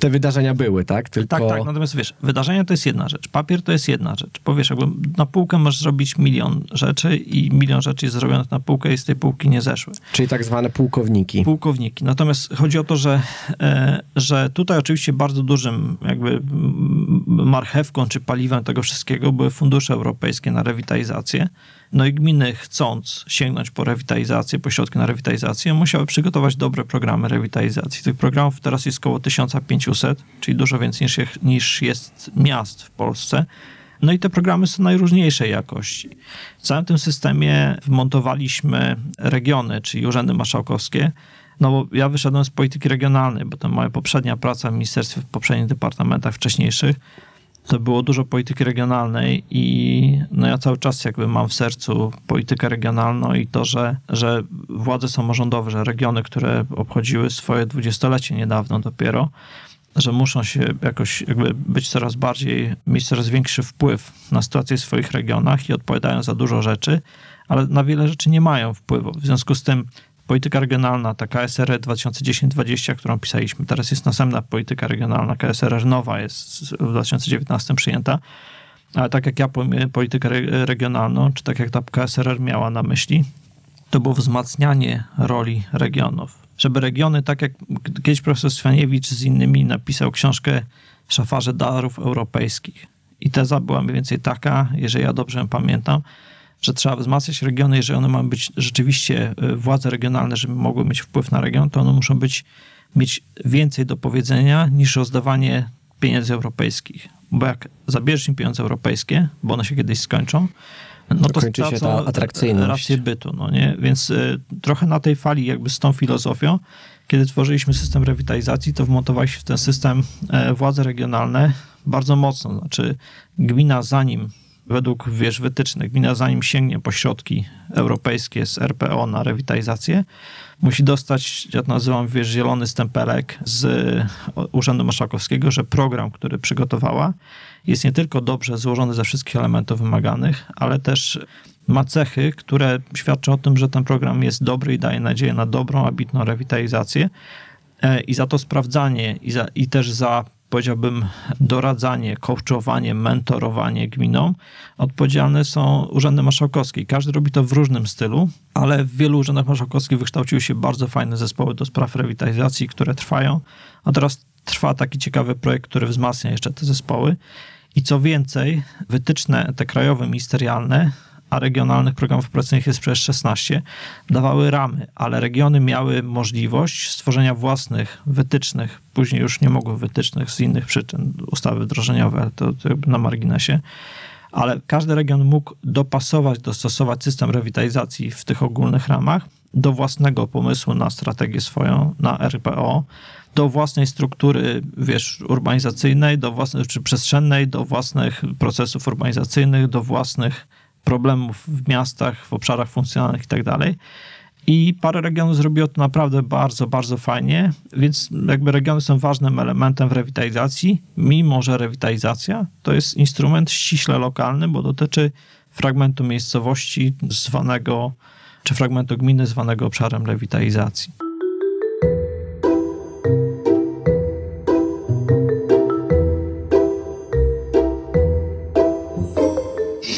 Te wydarzenia były, tak? Tylko... Tak, tak. Natomiast wiesz, wydarzenia to jest jedna rzecz, papier to jest jedna rzecz. Powiesz, jakby na półkę możesz zrobić milion rzeczy i milion rzeczy jest zrobionych na półkę i z tej półki nie zeszły. Czyli tak zwane pułkowniki. Pułkowniki. Natomiast chodzi o to, że, że tutaj oczywiście bardzo dużym jakby marchewką czy paliwem tego wszystkiego były fundusze europejskie na rewitalizację. No i gminy, chcąc sięgnąć po rewitalizację, po środki na rewitalizację, musiały przygotować dobre programy rewitalizacji. Tych programów teraz jest około tysiąc pięćset, czyli dużo więcej niż jest miast w Polsce. No i te programy są najróżniejszej jakości. W całym tym systemie wmontowaliśmy regiony, czyli urzędy marszałkowskie. No bo ja wyszedłem z polityki regionalnej, bo to moja poprzednia praca w ministerstwie, w poprzednich departamentach wcześniejszych, to było dużo polityki regionalnej i no ja cały czas jakby mam w sercu politykę regionalną i to, że, że władze samorządowe, że regiony, które obchodziły swoje dwudziestolecie niedawno dopiero, że muszą się jakoś jakby być coraz bardziej, mieć coraz większy wpływ na sytuację w swoich regionach i odpowiadają za dużo rzeczy, ale na wiele rzeczy nie mają wpływu. W związku z tym polityka regionalna, ta K S R R dwa tysiące dziesięć dwadzieścia, którą pisaliśmy, teraz jest następna polityka regionalna, K S R R nowa jest w dwa tysiące dziewiętnastym przyjęta, ale tak jak ja pojmuję politykę regionalną, czy tak jak ta K S R R miała na myśli, to było wzmacnianie roli regionów. Żeby regiony, tak jak kiedyś profesor Swianiewicz z innymi napisał książkę Szafarze darów europejskich. I teza była mniej więcej taka, jeżeli ja dobrze ją pamiętam, że trzeba wzmacniać regiony, jeżeli one mają być rzeczywiście władze regionalne, żeby mogły mieć wpływ na region, to one muszą być, mieć więcej do powiedzenia niż rozdawanie pieniędzy europejskich. Bo jak zabierzesz im pieniądze europejskie, bo one się kiedyś skończą, no to kończy się ta atrakcyjność. Rację bytu, no nie? Więc y, trochę na tej fali jakby z tą filozofią, kiedy tworzyliśmy system rewitalizacji, to wmontowaliśmy w ten system y, władze regionalne bardzo mocno. Znaczy gmina zanim, według wiesz, wytycznych, gmina zanim sięgnie po środki europejskie z R P O na rewitalizację, musi dostać, ja to nazywam, wiesz, zielony stempelek z Urzędu Marszałkowskiego, że program, który przygotowała, jest nie tylko dobrze złożony ze wszystkich elementów wymaganych, ale też ma cechy, które świadczą o tym, że ten program jest dobry i daje nadzieję na dobrą, ambitną rewitalizację. I za to sprawdzanie i, za, i też za, powiedziałbym, doradzanie, coachowanie, mentorowanie gminom odpowiedzialne są urzędy marszałkowskie. Każdy robi to w różnym stylu, ale w wielu urzędach marszałkowskich wykształciły się bardzo fajne zespoły do spraw rewitalizacji, które trwają, a teraz trwa taki ciekawy projekt, który wzmacnia jeszcze te zespoły. I co więcej, wytyczne te krajowe, ministerialne, a regionalnych programów operacyjnych jest przecież szesnaście, dawały ramy, ale regiony miały możliwość stworzenia własnych wytycznych, później już nie mogły wytycznych z innych przyczyn, ustawy wdrożeniowe, to, to jakby na marginesie, ale każdy region mógł dopasować, dostosować system rewitalizacji w tych ogólnych ramach do własnego pomysłu na strategię swoją, na R P O, do własnej struktury, wiesz, urbanizacyjnej, do własnej, czy przestrzennej, do własnych procesów urbanizacyjnych, do własnych problemów w miastach, w obszarach funkcjonalnych i tak dalej. I parę regionów zrobiło to naprawdę bardzo, bardzo fajnie, więc jakby regiony są ważnym elementem w rewitalizacji, mimo że rewitalizacja to jest instrument ściśle lokalny, bo dotyczy fragmentu miejscowości zwanego, czy fragmentu gminy zwanego obszarem rewitalizacji.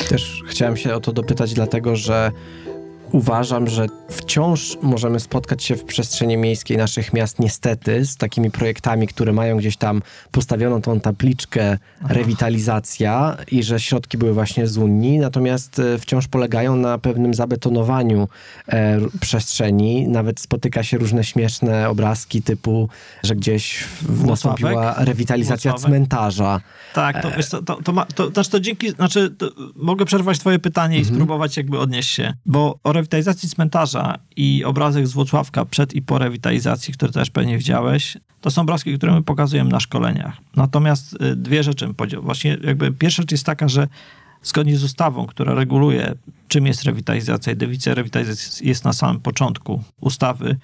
Też chciałem się o to dopytać, dlatego że uważam, że wciąż możemy spotkać się w przestrzeni miejskiej naszych miast niestety z takimi projektami, które mają gdzieś tam postawioną tą tabliczkę rewitalizacja i że środki były właśnie z Unii, natomiast wciąż polegają na pewnym zabetonowaniu e, przestrzeni. Nawet spotyka się różne śmieszne obrazki typu, że gdzieś Włocławek? nastąpiła rewitalizacja Włocławek? cmentarza. Tak, to, wiesz, to, to, to, ma, to, to, to dzięki, znaczy to, mogę przerwać twoje pytanie mhm. i spróbować jakby odnieść się, bo o rewitalizacji cmentarza i obrazek z Włocławka przed i po rewitalizacji, które też pewnie widziałeś, to są obrazki, które my pokazujemy na szkoleniach. Natomiast dwie rzeczy bym powiedział. Właśnie jakby pierwsza rzecz jest taka, że zgodnie z ustawą, która reguluje, czym jest rewitalizacja, i definicja rewitalizacji jest na samym początku ustawy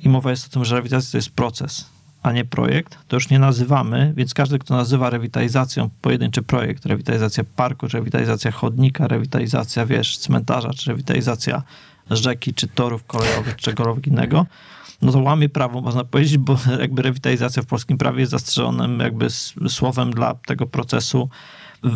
i mowa jest o tym, że rewitalizacja to jest proces, a nie projekt, to już nie nazywamy, więc każdy, kto nazywa rewitalizacją pojedynczy projekt, rewitalizacja parku, czy rewitalizacja chodnika, rewitalizacja, wiesz, cmentarza, czy rewitalizacja rzeki, czy torów kolejowych, czy czegokolwiek innego, no to łamie prawo, można powiedzieć, bo jakby rewitalizacja w polskim prawie jest zastrzeżonym jakby słowem dla tego procesu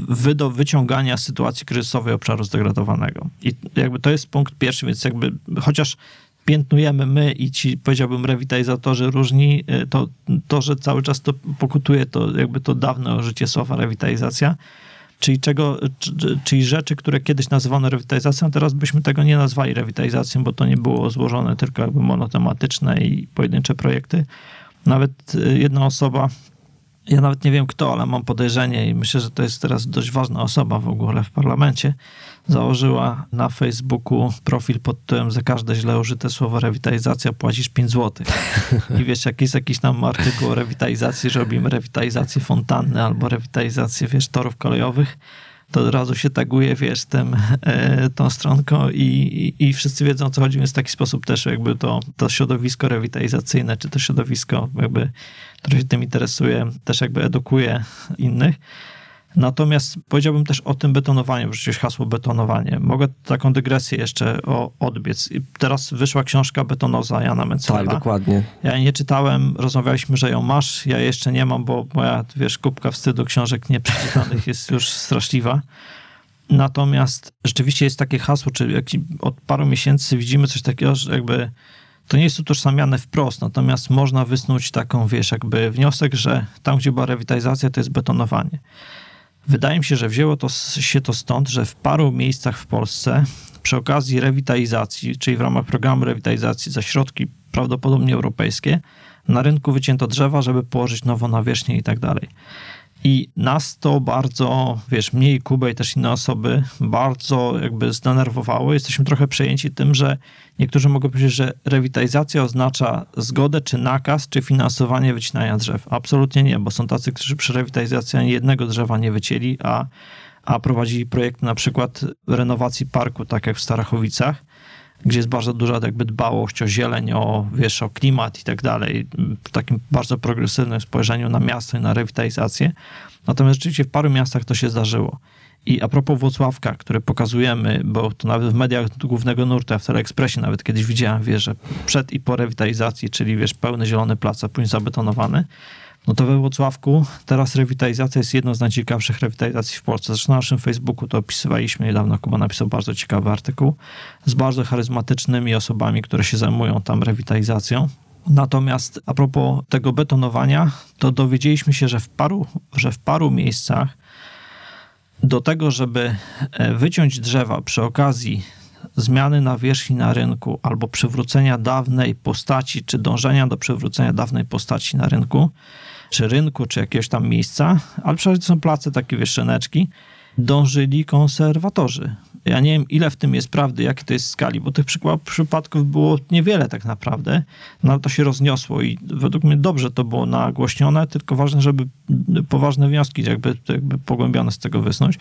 wy do wyciągania sytuacji kryzysowej obszaru zdegradowanego. I jakby to jest punkt pierwszy, więc jakby chociaż piętnujemy my i ci, powiedziałbym, rewitalizatorzy różni, to, to że cały czas to pokutuje, to jakby to dawne użycie słowa rewitalizacja, czyli, czego, czyli rzeczy, które kiedyś nazywano rewitalizacją, teraz byśmy tego nie nazwali rewitalizacją, bo to nie było złożone, tylko jakby monotematyczne i pojedyncze projekty. Nawet jedna osoba, ja nawet nie wiem kto, ale mam podejrzenie i myślę, że to jest teraz dość ważna osoba w ogóle w parlamencie, założyła na Facebooku profil pod tytułem za każde źle użyte słowo rewitalizacja płacisz pięć złotych. I wiesz, jakiś, jakiś tam artykuł o rewitalizacji, że robimy rewitalizację fontanny albo rewitalizację, wiesz, torów kolejowych, to od razu się taguje, wiesz, tym, e, tą stronką i, i, i wszyscy wiedzą, o co chodzi, więc w taki sposób też jakby to, to środowisko rewitalizacyjne, czy to środowisko jakby, które się tym interesuje, też jakby edukuje innych. Natomiast powiedziałbym też o tym betonowaniu, przecież hasło betonowanie. Mogę taką dygresję jeszcze o, odbiec. I teraz wyszła książka Betonoza Jana Męcelewska. Tak, dokładnie. Ja jej nie czytałem, rozmawialiśmy, że ją masz, ja jeszcze nie mam, bo moja, wiesz, kubka wstydu książek nieprzeczytanych jest już straszliwa. Natomiast rzeczywiście jest takie hasło, czyli jak od paru miesięcy widzimy coś takiego, że jakby to nie jest utożsamiane wprost, natomiast można wysnuć taką, wiesz, jakby wniosek, że tam, gdzie była rewitalizacja, to jest betonowanie. Wydaje mi się, że wzięło to się to stąd, że w paru miejscach w Polsce przy okazji rewitalizacji, czyli w ramach programu rewitalizacji za środki prawdopodobnie europejskie, na rynku wycięto drzewa, żeby położyć nową nawierzchnię i tak dalej. I nas to bardzo, wiesz, mnie i Kubę i też inne osoby bardzo jakby zdenerwowały. Jesteśmy trochę przejęci tym, że niektórzy mogą powiedzieć, że rewitalizacja oznacza zgodę, czy nakaz, czy finansowanie wycinania drzew. Absolutnie nie, bo są tacy, którzy przy rewitalizacji ani jednego drzewa nie wycięli, a, a prowadzili projekt na przykład renowacji parku, tak jak w Starachowicach, gdzie jest bardzo duża jakby dbałość o zieleń, o, wiesz, o klimat i tak dalej, w takim bardzo progresywnym spojrzeniu na miasto i na rewitalizację. Natomiast rzeczywiście w paru miastach to się zdarzyło. I a propos Włocławka, który pokazujemy, bo to nawet w mediach głównego nurtu, w Teleekspresie nawet kiedyś widziałem, wiesz, że przed i po rewitalizacji, czyli, wiesz, pełny zielony plac, a później zabetonowany, no to we Włocławku teraz rewitalizacja jest jedną z najciekawszych rewitalizacji w Polsce. Zresztą na naszym Facebooku to opisywaliśmy niedawno. Kuba napisał bardzo ciekawy artykuł z bardzo charyzmatycznymi osobami, które się zajmują tam rewitalizacją. Natomiast a propos tego betonowania, to dowiedzieliśmy się, że w paru, że w paru miejscach do tego, żeby wyciąć drzewa przy okazji zmiany nawierzchni na rynku albo przywrócenia dawnej postaci, czy dążenia do przywrócenia dawnej postaci na rynku, czy rynku, czy jakiegoś tam miejsca, ale przecież to są place, takie wieszyneczki, dążyli konserwatorzy. Ja nie wiem, ile w tym jest prawdy, jakie to jest skali, bo tych przykładów, przypadków było niewiele tak naprawdę, no ale to się rozniosło i według mnie dobrze to było nagłośnione, tylko ważne, żeby poważne wnioski jakby, jakby pogłębione z tego wysnuć.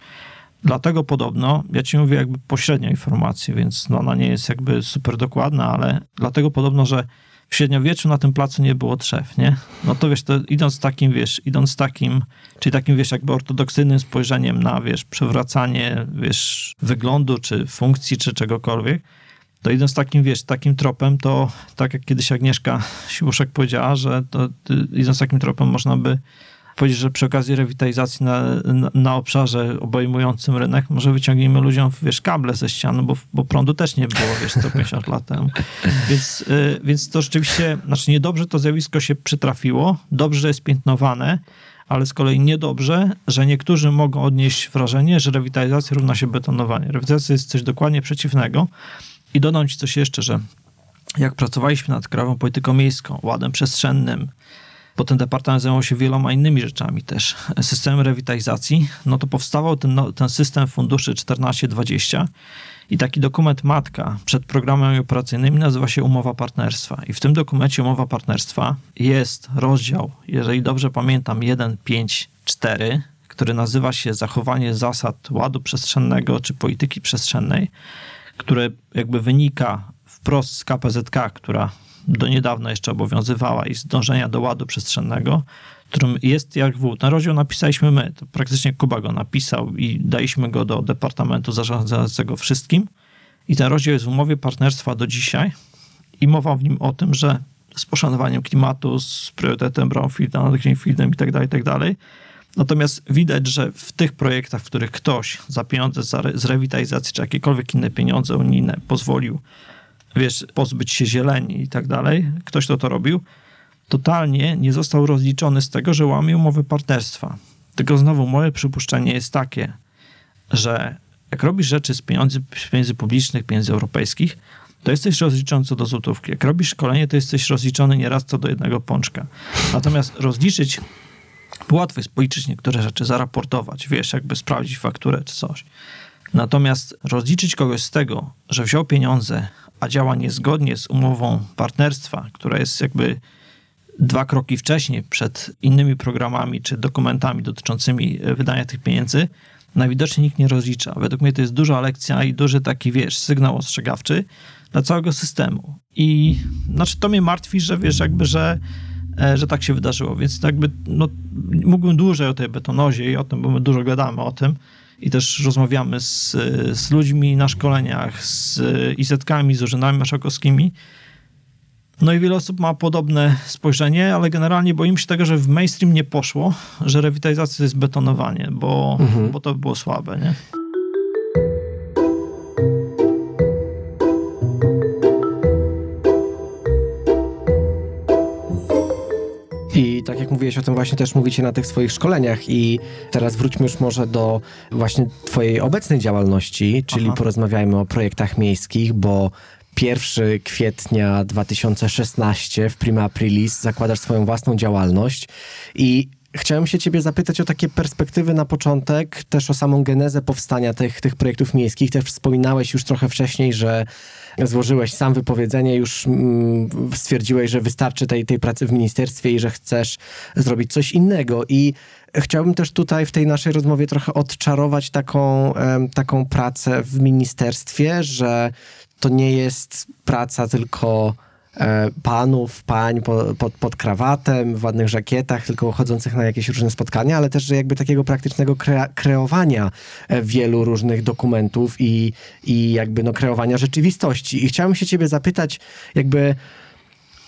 Dlatego podobno, ja ci mówię jakby pośrednio informację, więc no ona nie jest jakby super dokładna, ale dlatego podobno, że w średniowieczu na tym placu nie było drzew, nie? No to wiesz, to idąc takim, wiesz, idąc takim, czyli takim, wiesz, jakby ortodoksyjnym spojrzeniem na, wiesz, przywracanie, wiesz, wyglądu, czy funkcji, czy czegokolwiek, to idąc takim, wiesz, takim tropem, to tak jak kiedyś Agnieszka Siłuszek powiedziała, że to, idąc takim tropem można by powiedzieć, że przy okazji rewitalizacji na, na, na obszarze obejmującym rynek może wyciągnijmy ludziom, wiesz, kable ze ścian, bo, bo prądu też nie było, wiesz, sto pięćdziesiąt lat temu. Więc, y, więc to rzeczywiście, znaczy niedobrze to zjawisko się przytrafiło, dobrze, że jest piętnowane, ale z kolei niedobrze, że niektórzy mogą odnieść wrażenie, że rewitalizacja równa się betonowanie. Rewitalizacja jest coś dokładnie przeciwnego. I dodam ci coś jeszcze, że jak pracowaliśmy nad Krajową Polityką Miejską, Ładem Przestrzennym, bo ten departament zajmował się wieloma innymi rzeczami też, systemem rewitalizacji, no to powstawał ten, no, ten system funduszy czternaście dwadzieścia i taki dokument matka przed programami operacyjnymi nazywa się Umowa Partnerstwa. I w tym dokumencie Umowa Partnerstwa jest rozdział, jeżeli dobrze pamiętam, jeden, pięć, cztery, który nazywa się zachowanie zasad ładu przestrzennego czy polityki przestrzennej, które jakby wynika wprost z K P Z K, która do niedawna jeszcze obowiązywała, i z dążenia do ładu przestrzennego, którym jest jak w. Ten rozdział napisaliśmy my, to praktycznie Kuba go napisał i daliśmy go do Departamentu Zarządzającego Wszystkim. I ten rozdział jest w umowie partnerstwa do dzisiaj i mowa w nim o tym, że z poszanowaniem klimatu, z priorytetem brownfielda nad greenfieldem itd., itd. Natomiast widać, że w tych projektach, w których ktoś za pieniądze z rewitalizacji czy jakiekolwiek inne pieniądze unijne pozwolił, wiesz, pozbyć się zieleni i tak dalej, ktoś to to robił, totalnie nie został rozliczony z tego, że łamie umowy partnerstwa. Tylko znowu moje przypuszczenie jest takie, że jak robisz rzeczy z pieniędzy, z pieniędzy publicznych, pieniędzy europejskich, to jesteś rozliczony co do złotówki. Jak robisz szkolenie, to jesteś rozliczony nieraz co do jednego pączka. Natomiast rozliczyć, łatwo jest policzyć niektóre rzeczy, zaraportować, wiesz, jakby sprawdzić fakturę czy coś. Natomiast rozliczyć kogoś z tego, że wziął pieniądze, a działa niezgodnie z umową partnerstwa, która jest jakby dwa kroki wcześniej przed innymi programami czy dokumentami dotyczącymi wydania tych pieniędzy, najwidoczniej nikt nie rozlicza. Według mnie to jest duża lekcja i duży taki, wiesz, sygnał ostrzegawczy dla całego systemu. I znaczy to mnie martwi, że wiesz, jakby, że, że tak się wydarzyło. Więc jakby, no, mógłbym dłużej o tej betonozie i o tym, bo my dużo gadamy o tym i też rozmawiamy z, z ludźmi na szkoleniach, z I Z-kami, z urzędami marszałkowskimi. No i wiele osób ma podobne spojrzenie, ale generalnie boimy się tego, że w mainstream nie poszło, że rewitalizacja to jest betonowanie, bo, mhm. bo to było słabe, nie? I tak jak mówiłeś o tym właśnie, też mówicie na tych swoich szkoleniach i teraz wróćmy już może do właśnie twojej obecnej działalności, czyli Aha. porozmawiajmy o projektach miejskich, bo pierwszego kwietnia dwa tysiące szesnastego w Prima Aprilis zakładasz swoją własną działalność i chciałem się ciebie zapytać o takie perspektywy na początek, też o samą genezę powstania tych, tych projektów miejskich. Też wspominałeś już trochę wcześniej, że złożyłeś sam wypowiedzenie, już mm, stwierdziłeś, że wystarczy tej, tej pracy w ministerstwie i że chcesz zrobić coś innego. I chciałbym też tutaj w tej naszej rozmowie trochę odczarować taką, taką pracę w ministerstwie, że to nie jest praca tylko panów, pań pod, pod krawatem, w ładnych żakietach, tylko chodzących na jakieś różne spotkania, ale też że jakby takiego praktycznego kre- kreowania wielu różnych dokumentów i, i jakby no kreowania rzeczywistości. I chciałem się ciebie zapytać, jakby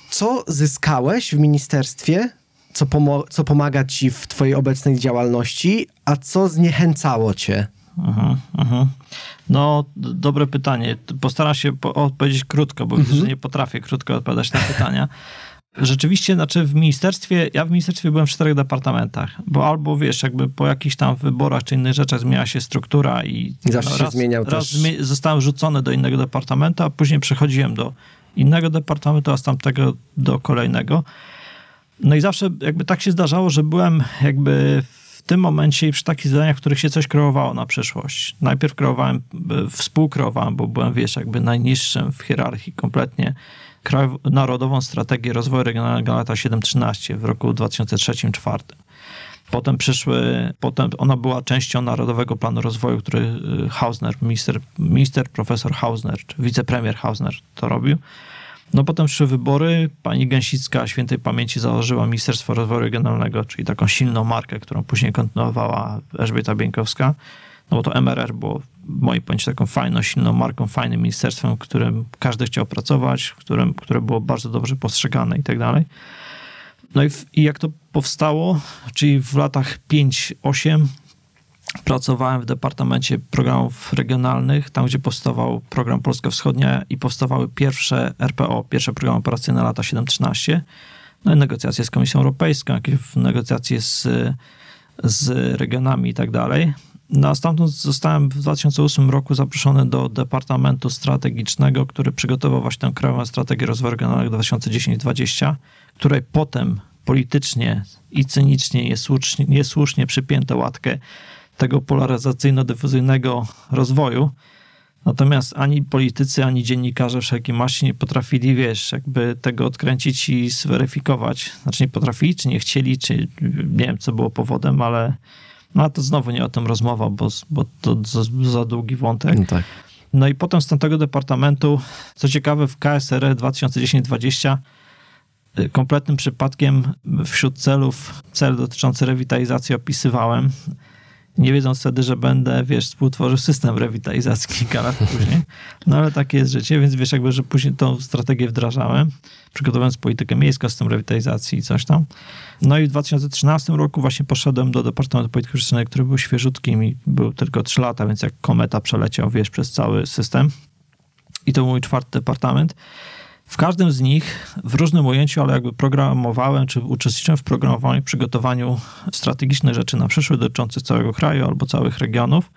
co zyskałeś w ministerstwie, co, pomo- co pomaga ci w twojej obecnej działalności, a co zniechęcało cię? Aha, aha. No, d- dobre pytanie. Postaram się po- odpowiedzieć krótko, bo mhm. widzę, że nie potrafię krótko odpowiadać na pytania. Rzeczywiście, znaczy w ministerstwie, ja w ministerstwie byłem w czterech departamentach, bo albo wiesz, jakby po jakichś tam wyborach czy innych rzeczach zmieniała się struktura i zawsze no, się raz, zmieniał raz też. Zmie- zostałem rzucony do innego departamentu, a później przechodziłem do innego departamentu, a z tamtego do kolejnego. No i zawsze jakby tak się zdarzało, że byłem jakby w tym momencie i przy takich zadaniach, w których się coś kreowało na przyszłość. Najpierw kreowałem, współkreowałem, bo byłem, wiesz, jakby najniższym w hierarchii kompletnie, Krajową, Narodową Strategię Rozwoju Regionalnego na lata siedem trzynaście w roku dwa tysiące trzecim dwa tysiące czwartym. Potem przyszły, potem ona była częścią Narodowego Planu Rozwoju, który Hausner, minister, minister profesor Hausner, czy wicepremier Hausner to robił. No potem przyszły wybory, pani Gęsicka świętej pamięci założyła Ministerstwo Rozwoju Regionalnego, czyli taką silną markę, którą później kontynuowała Elżbieta Bieńkowska, no bo to M R R było w moim pojęciu taką fajną, silną marką, fajnym ministerstwem, w którym każdy chciał pracować, w którym, które było bardzo dobrze postrzegane i tak dalej. No i, w, i jak to powstało, czyli w latach piątym ósmym pracowałem w Departamencie Programów Regionalnych, tam gdzie powstawał program Polska Wschodnia i powstawały pierwsze R P O, pierwsze programy operacyjne na lata siedem trzynaście. No i negocjacje z Komisją Europejską, jakieś negocjacje z, z regionami i tak dalej. No a stamtąd zostałem w dwa tysiące ósmym roku zaproszony do Departamentu Strategicznego, który przygotował właśnie tę Krajową Strategię Rozwoju Regionalnego dwa tysiące dziesiątego dwa tysiące dwudziestego, której potem politycznie i cynicznie niesłusznie, niesłusznie przypięto łatkę tego polaryzacyjno-dyfuzyjnego rozwoju. Natomiast ani politycy, ani dziennikarze wszelkiej maści nie potrafili, wiesz, jakby tego odkręcić i zweryfikować. Znaczy nie potrafili, czy nie chcieli, czy nie wiem, co było powodem, ale No a to znowu nie o tym rozmowa, bo, bo to za, za długi wątek. No, tak. No i potem z tamtego departamentu, co ciekawe, w K S R R dwa tysiące dziesiąty dwudziesty kompletnym przypadkiem wśród celów, cel dotyczący rewitalizacji opisywałem, nie wiedząc wtedy, że będę, wiesz, współtworzył system rewitalizacji kilka lat później. No ale takie jest życie, więc wiesz, jakby, że później tą strategię wdrażałem, przygotowując politykę miejską, system rewitalizacji i coś tam. No i w dwa tysiące trzynastym roku właśnie poszedłem do Departamentu Polityki Przestrzennej, który był świeżutkim i był tylko trzy lata, więc jak kometa przeleciał, wiesz, przez cały system. I to był mój czwarty departament. W każdym z nich, w różnym ujęciu, ale jakby programowałem, czy uczestniczyłem w programowaniu, przygotowaniu strategicznych rzeczy na przyszłość dotyczących całego kraju albo całych regionów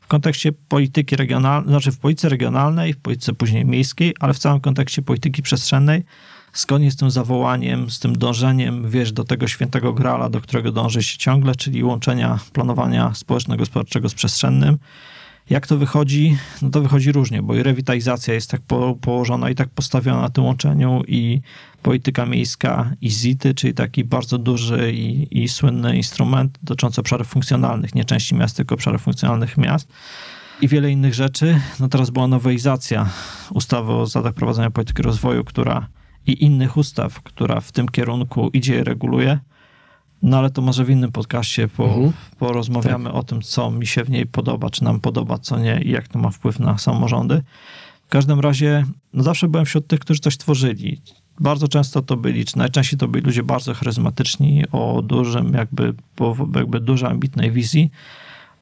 w kontekście polityki regionalnej, znaczy w polityce regionalnej, w polityce później miejskiej, ale w całym kontekście polityki przestrzennej, zgodnie z tym zawołaniem, z tym dążeniem, wiesz, do tego świętego grala, do którego dąży się ciągle, czyli łączenia planowania społeczno-gospodarczego z przestrzennym. Jak to wychodzi? No to wychodzi różnie, bo i rewitalizacja jest tak po, położona i tak postawiona na tym łączeniu, i polityka miejska, i zity, czyli taki bardzo duży i, i słynny instrument dotyczący obszarów funkcjonalnych, nie części miast, tylko obszarów funkcjonalnych miast i wiele innych rzeczy. No teraz była nowelizacja ustawy o zasadach prowadzenia polityki rozwoju, która i innych ustaw, która w tym kierunku idzie i reguluje. No ale to może w innym podcaście po, mhm. porozmawiamy tak. o tym, co mi się w niej podoba, czy nam podoba, co nie i jak to ma wpływ na samorządy. W każdym razie no zawsze byłem wśród tych, którzy coś tworzyli. Bardzo często to byli, czy najczęściej to byli ludzie bardzo charyzmatyczni, o dużym jakby, jakby dużej ambitnej wizji.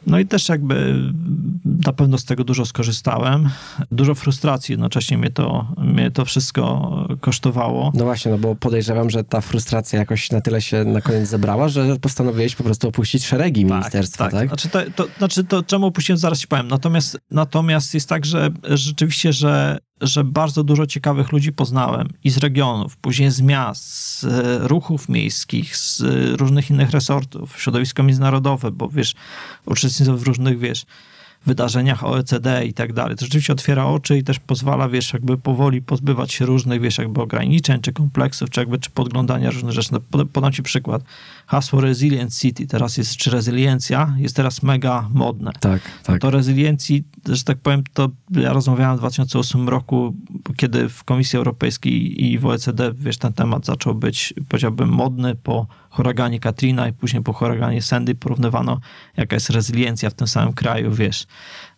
No i też jakby na pewno z tego dużo skorzystałem. Dużo frustracji jednocześnie mnie to, mnie to wszystko kosztowało. No właśnie, no bo podejrzewam, że ta frustracja jakoś na tyle się na koniec zebrała, że postanowiłeś po prostu opuścić szeregi tak, ministerstwa, tak? tak? Znaczy, to, to, znaczy to czemu opuściłem, zaraz ci powiem. Natomiast, natomiast jest tak, że rzeczywiście, że, że bardzo dużo ciekawych ludzi poznałem i z regionów, później z miast, z ruchów miejskich, z różnych innych resortów, środowisko międzynarodowe, bo wiesz, uczestnictwo w różnych, wiesz, wydarzeniach O E C D i tak dalej. To rzeczywiście otwiera oczy i też pozwala, wiesz, jakby powoli pozbywać się różnych, wiesz, jakby ograniczeń, czy kompleksów, czy jakby, czy podglądania różnych rzeczy. No, podam ci przykład. Hasło Resilient City teraz jest, czy rezyliencja jest teraz mega modne. Tak, tak. No to rezyliencji, że tak powiem, to ja rozmawiałem w dwa tysiące ósmym roku, kiedy w Komisji Europejskiej i w O E C D, wiesz, ten temat zaczął być, powiedziałbym, modny po huraganie Katrina i później po huraganie Sandy porównywano, jaka jest rezyliencja w tym samym kraju, wiesz,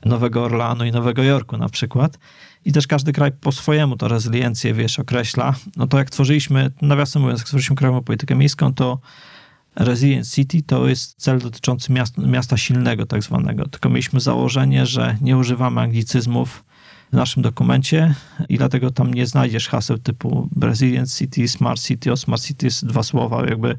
Nowego Orleanu i Nowego Jorku na przykład. I też każdy kraj po swojemu to rezyliencję, wiesz, określa. No to jak tworzyliśmy, nawiasem mówiąc, jak tworzyliśmy Krajową Politykę Miejską, to Resilient City to jest cel dotyczący miast, miasta silnego tak zwanego. Tylko mieliśmy założenie, że nie używamy anglicyzmów w naszym dokumencie i dlatego tam nie znajdziesz haseł typu Resilient City, Smart City, o Smart City jest dwa słowa, jakby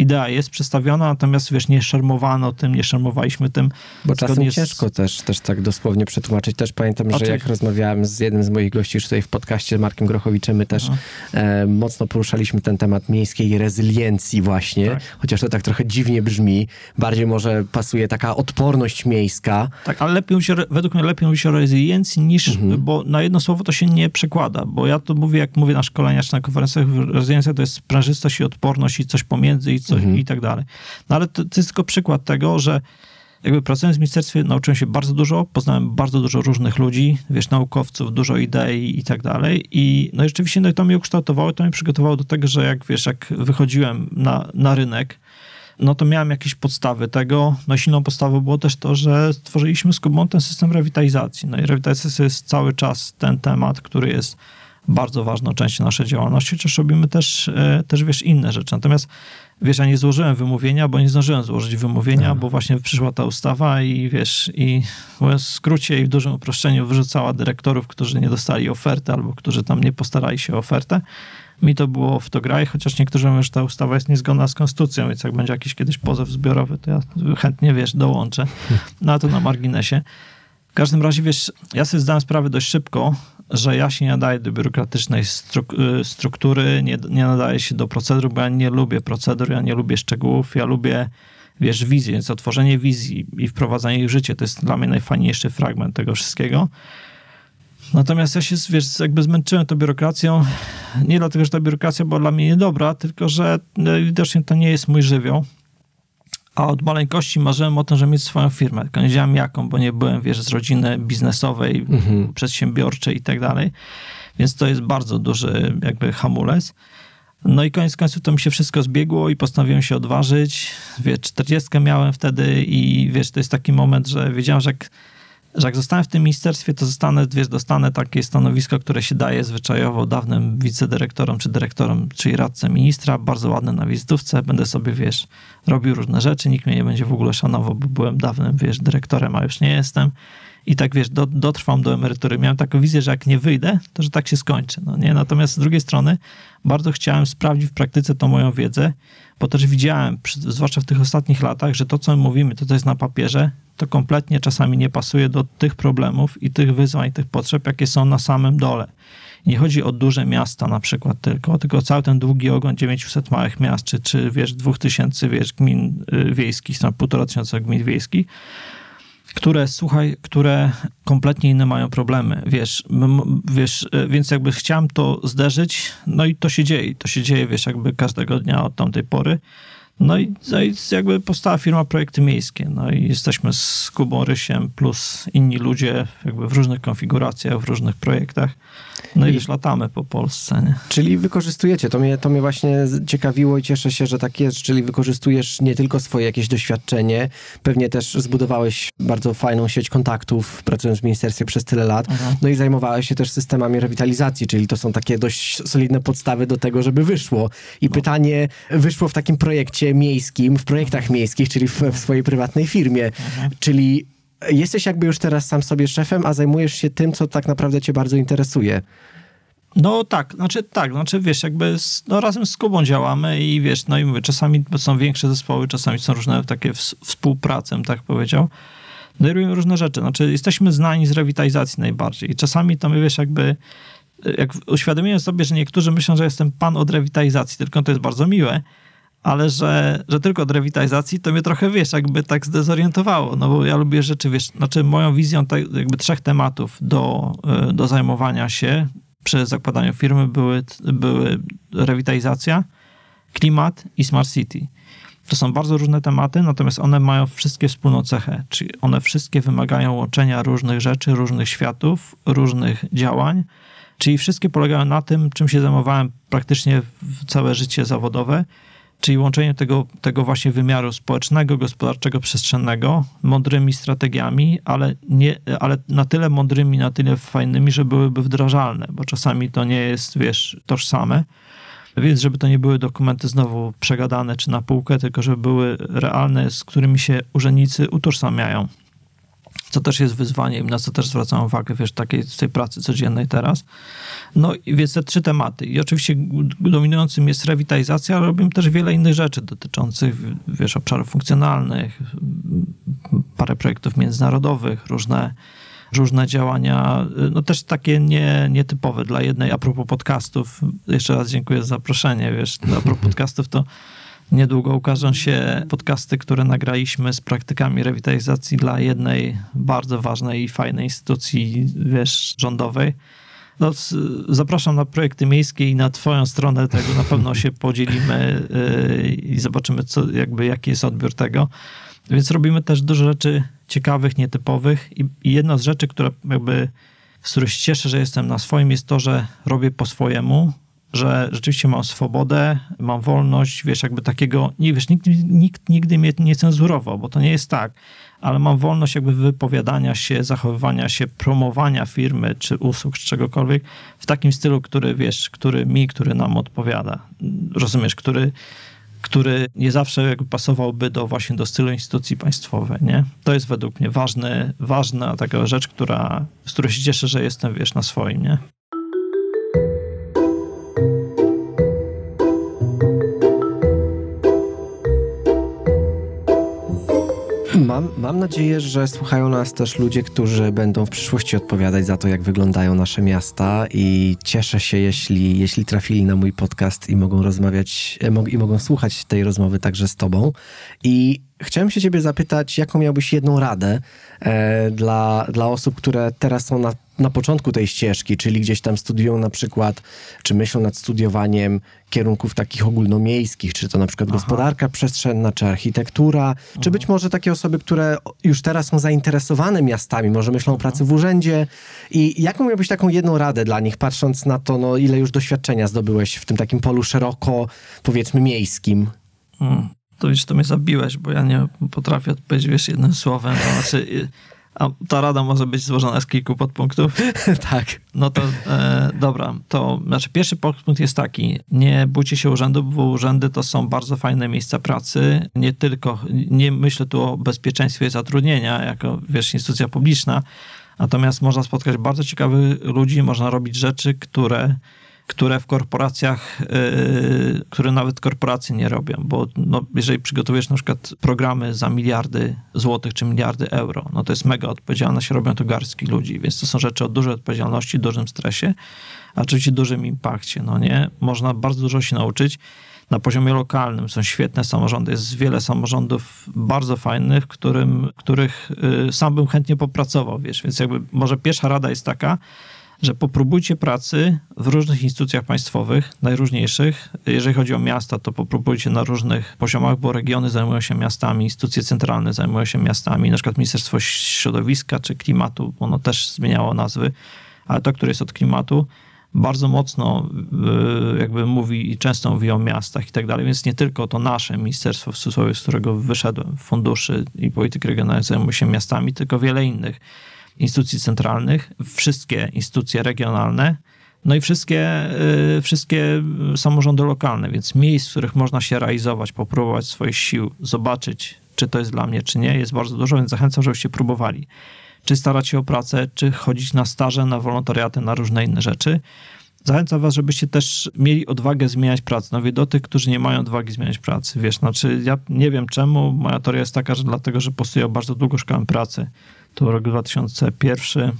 idea jest przedstawiona, natomiast wiesz, nie szermowano tym, nie szermowaliśmy tym. Bo czasem z... ciężko też, też tak dosłownie przetłumaczyć. Też pamiętam, Oczywiście. że jak rozmawiałem z jednym z moich gości już tutaj w podcaście, Markiem Grochowiczem, my też e, mocno poruszaliśmy ten temat miejskiej rezyliencji właśnie, tak. Chociaż to tak trochę dziwnie brzmi. Bardziej może pasuje taka odporność miejska. Tak, ale lepiej się, według mnie lepiej mówi się o rezyliencji niż, mhm. bo na jedno słowo to się nie przekłada, bo ja to mówię, jak mówię na szkoleniach czy na konferencjach, rezyliencja to jest sprężystość i odporność i coś pomiędzy i coś, mhm. i tak dalej. No ale to, to jest tylko przykład tego, że jakby pracując w ministerstwie nauczyłem się bardzo dużo, poznałem bardzo dużo różnych ludzi, wiesz, naukowców, dużo idei i tak dalej. I no i rzeczywiście no, to mnie ukształtowało, to mnie przygotowało do tego, że jak wiesz, jak wychodziłem na, na rynek, no to miałem jakieś podstawy tego. No silną podstawą było też to, że stworzyliśmy z Kubą ten system rewitalizacji. No i rewitalizacja jest cały czas ten temat, który jest bardzo ważną częścią naszej działalności, chociaż robimy też, też, wiesz, inne rzeczy. Natomiast wiesz, ja nie złożyłem wymówienia, bo nie zdążyłem złożyć wymówienia, tak. bo właśnie przyszła ta ustawa i wiesz, i mówiąc w skrócie i w dużym uproszczeniu wyrzucała dyrektorów, którzy nie dostali oferty albo którzy tam nie postarali się o ofertę. Mi to było w to graj, chociaż niektórzy mówią, że ta ustawa jest niezgodna z konstytucją, więc jak będzie jakiś kiedyś pozew zbiorowy, to ja chętnie, wiesz, dołączę. No a to na marginesie. W każdym razie, wiesz, ja sobie zdałem sprawę dość szybko, że ja się nie nadaję do biurokratycznej struk- struktury, nie, nie nadaję się do procedur, bo ja nie lubię procedur, ja nie lubię szczegółów, ja lubię, wiesz, wizję, więc otworzenie wizji i wprowadzanie ich w życie to jest dla mnie najfajniejszy fragment tego wszystkiego. Natomiast ja się, wiesz, jakby zmęczyłem tą biurokracją, nie dlatego, że ta biurokracja była dla mnie niedobra, tylko że widocznie to nie jest mój żywioł. a od maleńkości marzyłem o tym, żeby mieć swoją firmę. Tylko nie wiedziałem jaką, bo nie byłem, wiesz, z rodziny biznesowej, mhm. przedsiębiorczej i tak dalej. Więc to jest bardzo duży jakby hamulec. No i koniec końców to mi się wszystko zbiegło i postanowiłem się odważyć. Wiesz, czterdziestkę miałem wtedy i wiesz, to jest taki moment, że wiedziałem, że jak, że jak zostałem w tym ministerstwie, to zostanę, wiesz, dostanę takie stanowisko, które się daje zwyczajowo dawnym wicedyrektorom czy dyrektorom, czyli radcę ministra, bardzo ładne na wizytówce, będę sobie, wiesz, robił różne rzeczy, nikt mnie nie będzie w ogóle szanował, bo byłem dawnym, wiesz, dyrektorem, a już nie jestem. I tak, wiesz, do, dotrwam do emerytury. Miałem taką wizję, że jak nie wyjdę, to że tak się skończy. No nie? Natomiast z drugiej strony bardzo chciałem sprawdzić w praktyce tą moją wiedzę, bo też widziałem, zwłaszcza w tych ostatnich latach, że to, co my mówimy, to, co jest na papierze, to kompletnie czasami nie pasuje do tych problemów i tych wyzwań, tych potrzeb, jakie są na samym dole. I nie chodzi o duże miasta na przykład tylko, tylko cały ten długi ogon dziewięciuset małych miast, czy, czy wiesz, dwóch tysięcy, wiesz, gmin y, wiejskich, tam półtora tysiąca gmin wiejskich, które, słuchaj, które kompletnie inne mają problemy, wiesz, m, wiesz, więc jakby chciałem to zderzyć, no i to się dzieje, to się dzieje, wiesz, jakby każdego dnia od tamtej pory, no i, no i jakby powstała firma Projekty Miejskie, no i jesteśmy z Kubą Rysiem plus inni ludzie jakby w różnych konfiguracjach, w różnych projektach, no i już latamy po Polsce, nie? Czyli wykorzystujecie, to mnie, to mnie właśnie ciekawiło i cieszę się, że tak jest, czyli wykorzystujesz nie tylko swoje jakieś doświadczenie, pewnie też zbudowałeś bardzo fajną sieć kontaktów, pracując w ministerstwie przez tyle lat, mhm. no i zajmowałeś się też systemami rewitalizacji, czyli to są takie dość solidne podstawy do tego, żeby wyszło. I no. Pytanie, wyszło w takim projekcie miejskim, w projektach miejskich, czyli w, w swojej prywatnej firmie, mhm. czyli jesteś jakby już teraz sam sobie szefem, a zajmujesz się tym, co tak naprawdę cię bardzo interesuje. No tak, znaczy tak, znaczy wiesz, jakby z, no, razem z Kubą działamy i wiesz, no i mówię, czasami są większe zespoły, czasami są różne takie w, współprace, tak powiedział. No i robimy różne rzeczy, znaczy jesteśmy znani z rewitalizacji najbardziej i czasami to my wiesz, jakby jak uświadomiłem sobie, że niektórzy myślą, że jestem pan od rewitalizacji, tylko to jest bardzo miłe, ale że, że tylko od rewitalizacji, to mnie trochę, wiesz, jakby tak zdezorientowało, no bo ja lubię rzeczy, wiesz, znaczy moją wizją tak, jakby trzech tematów do, do zajmowania się przy zakładaniu firmy były, były rewitalizacja, klimat i smart city. To są bardzo różne tematy, natomiast one mają wszystkie wspólną cechę, czyli one wszystkie wymagają łączenia różnych rzeczy, różnych światów, różnych działań, czyli wszystkie polegają na tym, czym się zajmowałem praktycznie całe życie zawodowe, czyli łączenie tego, tego właśnie wymiaru społecznego, gospodarczego, przestrzennego mądrymi strategiami, ale, nie, ale na tyle mądrymi, na tyle fajnymi, że byłyby wdrażalne, bo czasami to nie jest, wiesz, tożsame. Więc żeby to nie były dokumenty znowu przegadane czy na półkę, tylko żeby były realne, z którymi się urzędnicy utożsamiają. Co też jest wyzwaniem, na co też zwracam uwagę, wiesz, takiej, z tej pracy codziennej teraz. No i więc te trzy tematy. I oczywiście dominującym jest rewitalizacja, ale robimy też wiele innych rzeczy dotyczących, wiesz, obszarów funkcjonalnych, parę projektów międzynarodowych, różne, różne działania, no też takie nie, nietypowe dla jednej. A propos podcastów, jeszcze raz dziękuję za zaproszenie, wiesz, a propos podcastów to niedługo ukażą się podcasty, które nagraliśmy z praktykami rewitalizacji dla jednej bardzo ważnej i fajnej instytucji, wiesz, rządowej. No, zapraszam na Projekty Miejskie i na twoją stronę tego na pewno się podzielimy yy, i zobaczymy, co, jakby, jaki jest odbiór tego. Więc robimy też dużo rzeczy ciekawych, nietypowych i, i jedna z rzeczy, która jakby, z których się cieszę, że jestem na swoim, jest to, że robię po swojemu, że rzeczywiście mam swobodę, mam wolność, wiesz, jakby takiego, nie wiesz, nikt, nikt nigdy mnie nie cenzurował, bo to nie jest tak, ale mam wolność jakby wypowiadania się, zachowywania się, promowania firmy, czy usług, czy czegokolwiek w takim stylu, który, wiesz, który mi, który nam odpowiada, rozumiesz, który, który nie zawsze jakby pasowałby do właśnie do stylu instytucji państwowej, nie? To jest według mnie ważny, ważna taka rzecz, która, z której się cieszę, że jestem, wiesz, na swoim, nie? Mam, mam nadzieję, że słuchają nas też ludzie, którzy będą w przyszłości odpowiadać za to, jak wyglądają nasze miasta i cieszę się, jeśli, jeśli trafili na mój podcast i mogą rozmawiać i mogą słuchać tej rozmowy także z tobą. I Chciałem się ciebie zapytać, jaką miałbyś jedną radę e, dla, dla osób, które teraz są na, na początku tej ścieżki, czyli gdzieś tam studiują na przykład, czy myślą nad studiowaniem kierunków takich ogólnomiejskich, czy to na przykład Aha. gospodarka przestrzenna, czy architektura, mhm. czy być może takie osoby, które już teraz są zainteresowane miastami, może myślą mhm. o pracy w urzędzie. I jaką miałbyś taką jedną radę dla nich, patrząc na to, no, ile już doświadczenia zdobyłeś w tym takim polu szeroko, powiedzmy, miejskim? Mhm. To wiesz, to mnie zabiłeś, bo ja nie potrafię odpowiedzieć, wiesz, jednym słowem. To znaczy, a ta rada może być złożona z kilku podpunktów. Tak. No to e, dobra, to znaczy pierwszy podpunkt jest taki, nie bójcie się urzędów, bo urzędy to są bardzo fajne miejsca pracy, nie tylko, nie myślę tu o bezpieczeństwie zatrudnienia, jako, wiesz, instytucja publiczna, natomiast można spotkać bardzo ciekawych ludzi, można robić rzeczy, które... które w korporacjach, yy, które nawet korporacje nie robią, bo no, jeżeli przygotowujesz na przykład programy za miliardy złotych czy miliardy euro, no to jest mega odpowiedzialność, robią to garstki ludzi, więc to są rzeczy o dużej odpowiedzialności, dużym stresie, a oczywiście dużym impakcie, no nie? Można bardzo dużo się nauczyć. Na poziomie lokalnym są świetne samorządy, jest wiele samorządów bardzo fajnych, którym, których yy, sam bym chętnie popracował, wiesz, więc jakby może pierwsza rada jest taka, że popróbujcie pracy w różnych instytucjach państwowych, najróżniejszych. Jeżeli chodzi o miasta, to popróbujcie na różnych poziomach, bo regiony zajmują się miastami, instytucje centralne zajmują się miastami, na przykład Ministerstwo Środowiska czy Klimatu, ono też zmieniało nazwy, ale to, które jest od klimatu, bardzo mocno jakby mówi i często mówi o miastach i tak dalej, więc nie tylko to nasze ministerstwo, w cudzysłowie, z którego wyszedłem, funduszy i polityki regionalnej zajmuje się miastami, tylko wiele innych instytucji centralnych, wszystkie instytucje regionalne, no i wszystkie, yy, wszystkie samorządy lokalne, więc miejsc, w których można się realizować, popróbować swoich sił, zobaczyć, czy to jest dla mnie, czy nie, jest bardzo dużo, więc zachęcam, żebyście próbowali. Czy starać się o pracę, czy chodzić na staże, na wolontariaty, na różne inne rzeczy. Zachęcam was, żebyście też mieli odwagę zmieniać pracę. No wie do tych, którzy nie mają odwagi zmieniać pracy, wiesz, znaczy ja nie wiem czemu, moja teoria jest taka, że dlatego, że postuję bardzo długo szukałem pracy. To rok dwa tysiące pierwszy,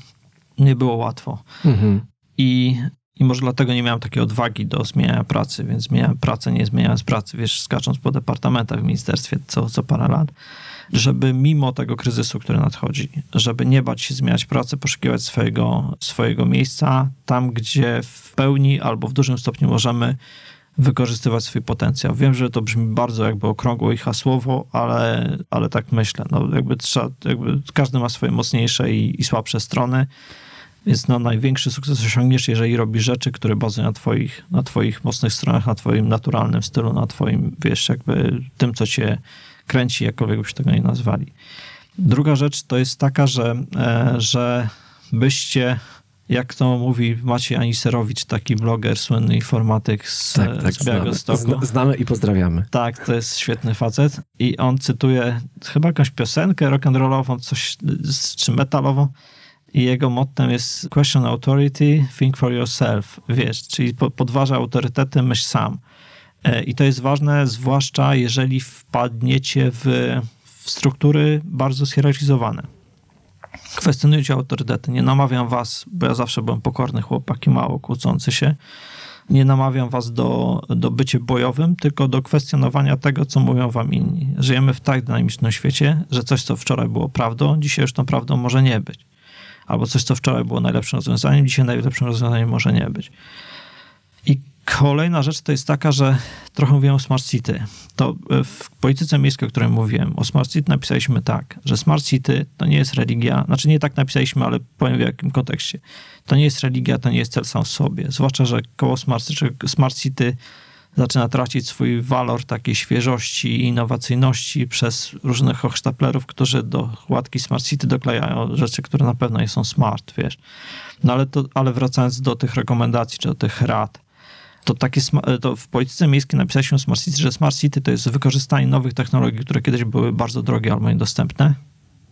nie było łatwo. Mhm. I, I może dlatego nie miałem takiej odwagi do zmieniania pracy, więc zmieniałem pracę, nie zmieniając pracy, wiesz, skacząc po departamentach w ministerstwie co, co parę lat, żeby mimo tego kryzysu, który nadchodzi, żeby nie bać się zmieniać pracy, poszukiwać swojego, swojego miejsca tam, gdzie w pełni albo w dużym stopniu możemy wykorzystywać swój potencjał. Wiem, że to brzmi bardzo jakby okrągło i hasłowo, ale, ale tak myślę. No jakby trzeba, jakby każdy ma swoje mocniejsze i, i słabsze strony, więc no największy sukces osiągniesz, jeżeli robisz rzeczy, które bazują na twoich, na twoich mocnych stronach, na twoim naturalnym stylu, na twoim, wiesz, jakby tym, co cię kręci, jakkolwiek byście tego nie nazwali. Druga rzecz to jest taka, że, e, że byście... Jak to mówi Maciej Aniserowicz, taki bloger, słynny informatyk z, tak, tak, z Białegostoku. Znamy. znamy i pozdrawiamy. Tak, to jest świetny facet. I on cytuje chyba jakąś piosenkę rock'n'rollową, coś czy metalową. I jego mottem jest question authority, think for yourself. Wiesz, czyli podważa autorytety, myśl sam. I to jest ważne, zwłaszcza jeżeli wpadniecie w, w struktury bardzo zhierarchizowane. Kwestionujcie autorytety. Nie namawiam was, bo ja zawsze byłem pokorny chłopak i mało kłócący się. Nie namawiam was do, do bycia bojowym, tylko do kwestionowania tego, co mówią wam inni. Żyjemy w tak dynamicznym świecie, że coś, co wczoraj było prawdą, dzisiaj już tą prawdą może nie być. Albo coś, co wczoraj było najlepszym rozwiązaniem, dzisiaj najlepszym rozwiązaniem może nie być. I kolejna rzecz to jest taka, że trochę mówiłem o Smart City. To w polityce miejskiej, o której mówiłem, o Smart City napisaliśmy tak, że Smart City to nie jest religia, znaczy nie tak napisaliśmy, ale powiem w jakim kontekście. To nie jest religia, to nie jest cel sam w sobie. Zwłaszcza, że koło Smart City, Smart City zaczyna tracić swój walor takiej świeżości i innowacyjności przez różnych hochsztaplerów, którzy do łatki Smart City doklejają rzeczy, które na pewno nie są smart, wiesz. No ale, to, ale wracając do tych rekomendacji, czy do tych rad, To, takie, to w polityce miejskiej napisaliśmy o Smart City, że Smart City to jest wykorzystanie nowych technologii, które kiedyś były bardzo drogie albo niedostępne.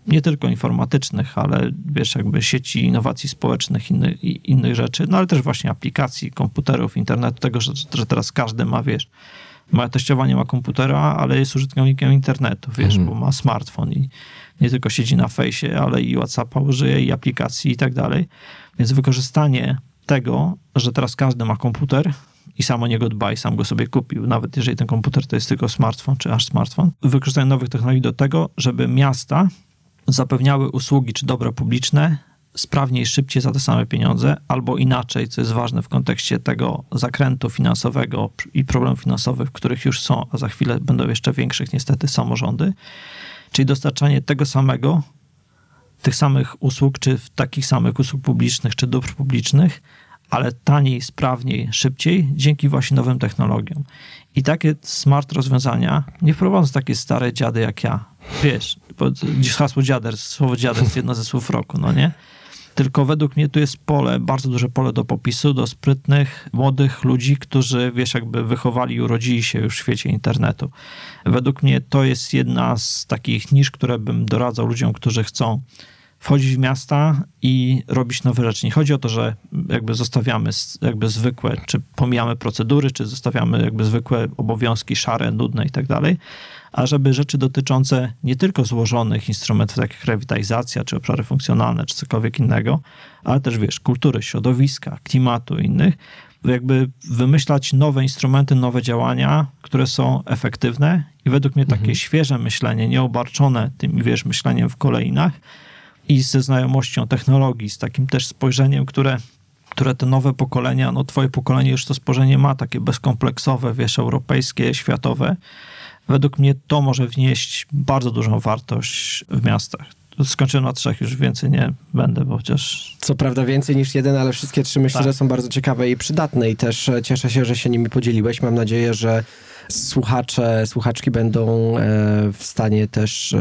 Nie tylko informatycznych, ale wiesz, jakby sieci innowacji społecznych inny, i innych rzeczy, no ale też właśnie aplikacji, komputerów, internetu, tego, że, że teraz każdy ma, wiesz, ma testowanie, ma komputera, ale jest użytkownikiem internetu, wiesz, mm. bo ma smartfon i nie tylko siedzi na fejsie, ale i WhatsAppa użyje, i aplikacji i tak dalej. Więc wykorzystanie tego, że teraz każdy ma komputer, i sam o niego dba i sam go sobie kupił, nawet jeżeli ten komputer to jest tylko smartfon czy aż smartfon. Wykorzystanie nowych technologii do tego, żeby miasta zapewniały usługi czy dobra publiczne sprawniej, szybciej za te same pieniądze, albo inaczej, co jest ważne w kontekście tego zakrętu finansowego i problemów finansowych, których już są, a za chwilę będą jeszcze większych niestety samorządy, czyli dostarczanie tego samego, tych samych usług, czy takich samych usług publicznych, czy dóbr publicznych, ale taniej, sprawniej, szybciej, dzięki właśnie nowym technologiom. I takie smart rozwiązania, nie wprowadzając takie stare dziady jak ja, wiesz, bo hasło dziader, słowo dziader jest jedno ze słów roku, no nie? Tylko według mnie tu jest pole, bardzo duże pole do popisu, do sprytnych, młodych ludzi, którzy, wiesz, jakby wychowali i urodzili się już w świecie internetu. Według mnie to jest jedna z takich nisz, które bym doradzał ludziom, którzy chcą wchodzić w miasta i robić nowe rzeczy. Nie chodzi o to, że jakby zostawiamy jakby zwykłe, czy pomijamy procedury, czy zostawiamy jakby zwykłe obowiązki szare, nudne i tak dalej, a żeby rzeczy dotyczące nie tylko złożonych instrumentów, takich jak rewitalizacja, czy obszary funkcjonalne, czy cokolwiek innego, ale też, wiesz, kultury, środowiska, klimatu i innych, jakby wymyślać nowe instrumenty, nowe działania, które są efektywne i według mnie takie mhm. świeże myślenie, nieobarczone tym, wiesz, myśleniem w kolejnach, i ze znajomością technologii, z takim też spojrzeniem, które, które te nowe pokolenia, no twoje pokolenie już to spojrzenie ma, takie bezkompleksowe, wiesz, europejskie, światowe. Według mnie to może wnieść bardzo dużą wartość w miastach. Skończyłem na trzech, już więcej nie będę, bo chociaż... Co prawda więcej niż jeden, ale wszystkie trzy myślę, tak. że są bardzo ciekawe i przydatne i też cieszę się, że się nimi podzieliłeś. Mam nadzieję, że słuchacze, słuchaczki będą w stanie też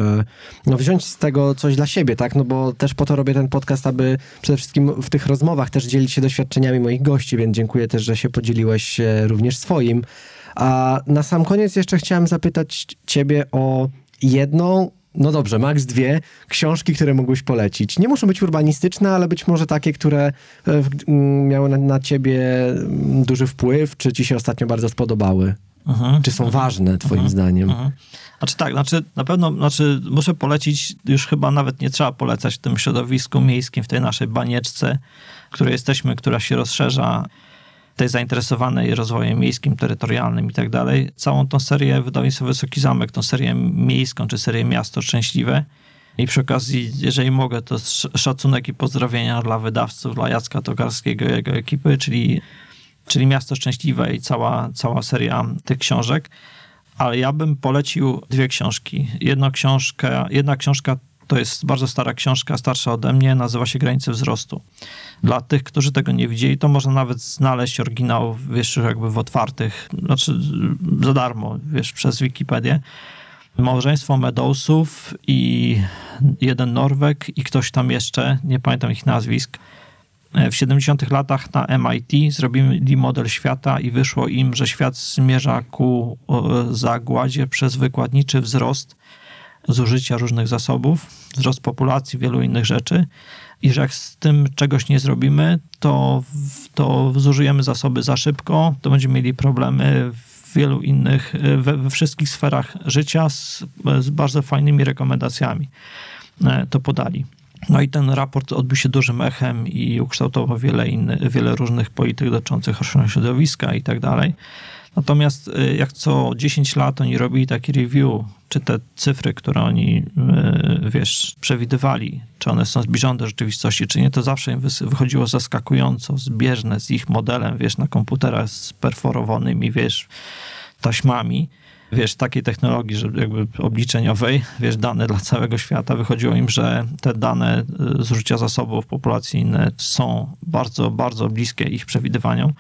no, wziąć z tego coś dla siebie, tak? No bo też po to robię ten podcast, aby przede wszystkim w tych rozmowach też dzielić się doświadczeniami moich gości, więc dziękuję też, że się podzieliłeś również swoim. A na sam koniec jeszcze chciałem zapytać ciebie o jedną, no dobrze, maks dwie książki, które mógłbyś polecić. Nie muszą być urbanistyczne, ale być może takie, które miały na, na ciebie duży wpływ, czy ci się ostatnio bardzo spodobały. Aha, czy są aha, ważne twoim aha, zdaniem? Aha. Znaczy tak, znaczy na pewno znaczy muszę polecić, już chyba nawet nie trzeba polecać w tym środowisku miejskim, w tej naszej banieczce, w której jesteśmy, która się rozszerza, tej zainteresowanej rozwojem miejskim, terytorialnym i tak dalej. Całą tą serię wydawnictwa Wysoki Zamek, tą serię miejską, czy serię Miasto Szczęśliwe. I przy okazji, jeżeli mogę, to szacunek i pozdrowienia dla wydawców, dla Jacka Tokarskiego i jego ekipy, czyli czyli Miasto Szczęśliwe i cała, cała seria tych książek. Ale ja bym polecił dwie książki. Jedna książka, jedna książka to jest bardzo stara książka, starsza ode mnie, nazywa się Granice wzrostu. Dla tych, którzy tego nie widzieli, to można nawet znaleźć oryginał, wiesz, jakby w otwartych, znaczy za darmo, wiesz, przez Wikipedię. Małżeństwo Meadowsów i jeden Norwek i ktoś tam jeszcze, nie pamiętam ich nazwisk. W siedemdziesiątych latach na M I T zrobili model świata i wyszło im, że świat zmierza ku zagładzie przez wykładniczy wzrost zużycia różnych zasobów, wzrost populacji, wielu innych rzeczy i że jak z tym czegoś nie zrobimy, to, to zużyjemy zasoby za szybko, to będziemy mieli problemy w wielu innych, we, we wszystkich sferach życia z, z bardzo fajnymi rekomendacjami. To podali. No i ten raport odbił się dużym echem i ukształtował wiele innych, wiele różnych polityk dotyczących ochrony środowiska i tak dalej. Natomiast jak co dziesięć lat oni robili taki review, czy te cyfry, które oni, wiesz, przewidywali, czy one są zbliżone do rzeczywistości, czy nie, to zawsze im wychodziło zaskakująco zbieżne z ich modelem, wiesz, na komputerach z perforowanymi, wiesz, taśmami. Wiesz, takiej technologii, że jakby obliczeniowej, wiesz, dane dla całego świata, wychodziło im, że te dane zużycia zasobów populacyjne są bardzo, bardzo bliskie ich przewidywaniom.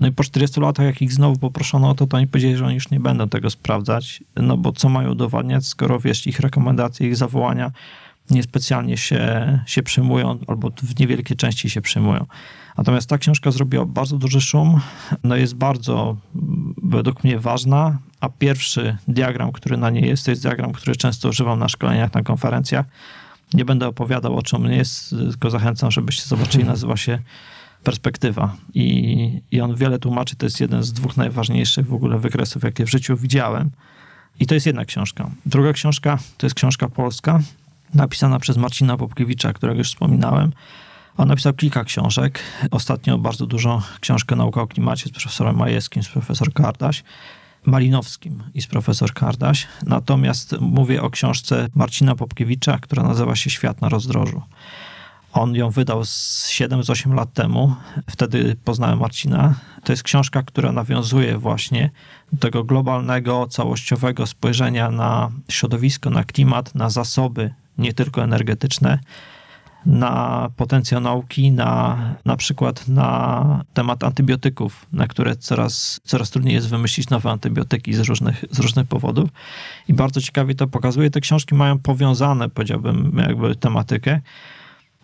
No i po czterdziestu latach, jak ich znowu poproszono o to, to oni powiedzieli, że oni już nie będą tego sprawdzać, no bo co mają udowadniać, skoro, wiesz, ich rekomendacje, ich zawołania niespecjalnie się, się przyjmują, albo w niewielkiej części się przyjmują. Natomiast ta książka zrobiła bardzo duży szum, no jest bardzo, według mnie, ważna, a pierwszy diagram, który na niej jest, to jest diagram, który często używam na szkoleniach, na konferencjach. Nie będę opowiadał, o czym jest, tylko zachęcam, żebyście zobaczyli, nazywa się Perspektywa. I, i on wiele tłumaczy, to jest jeden z dwóch najważniejszych w ogóle wykresów, jakie w życiu widziałem. I to jest jedna książka. Druga książka to jest książka polska, napisana przez Marcina Popkiewicza, którego już wspominałem. On napisał kilka książek. Ostatnio bardzo dużą książkę Nauka o klimacie z profesorem Majewskim, z profesor Kardaś, Malinowskim i z profesor Kardaś. Natomiast mówię o książce Marcina Popkiewicza, która nazywa się Świat na rozdrożu. On ją wydał z siedem z ośmiu lat temu. Wtedy poznałem Marcina. To jest książka, która nawiązuje właśnie do tego globalnego, całościowego spojrzenia na środowisko, na klimat, na zasoby, nie tylko energetyczne, na potencjał nauki, na, na przykład na temat antybiotyków, na które coraz, coraz trudniej jest wymyślić nowe antybiotyki z różnych, z różnych powodów. I bardzo ciekawie to pokazuje. Te książki mają powiązane, powiedziałbym, jakby tematykę.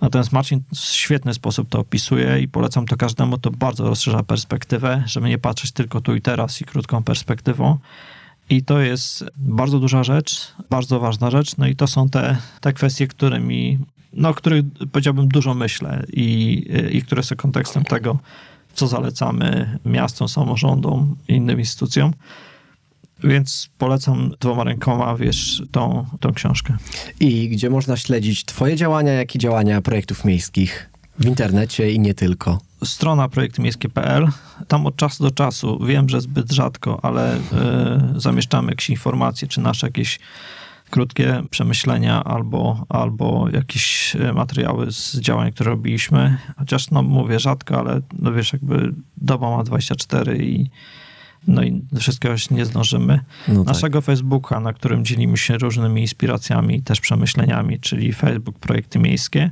Natomiast Marcin w świetny sposób to opisuje i polecam to każdemu. To bardzo rozszerza perspektywę, żeby nie patrzeć tylko tu i teraz i krótką perspektywą. I to jest bardzo duża rzecz, bardzo ważna rzecz. No i to są te, te kwestie, którymi, no, o których powiedziałbym dużo myślę i, i które są kontekstem tego, co zalecamy miastom, samorządom i innym instytucjom. Więc polecam dwoma rękoma, wiesz, tą, tą książkę. I gdzie można śledzić twoje działania, jak i działania projektów miejskich? W internecie i nie tylko. Strona projekty miejskie kropka p l. Tam od czasu do czasu, wiem, że zbyt rzadko, ale yy, zamieszczamy jakieś informacje, czy nasze jakieś krótkie przemyślenia albo, albo jakieś materiały z działań, które robiliśmy. Chociaż, no mówię rzadko, ale no wiesz, jakby doba ma dwadzieścia cztery i no i wszystkiego nie zdążymy. No Naszego tak. Facebooka, na którym dzielimy się różnymi inspiracjami, też przemyśleniami, czyli Facebook Projekty Miejskie.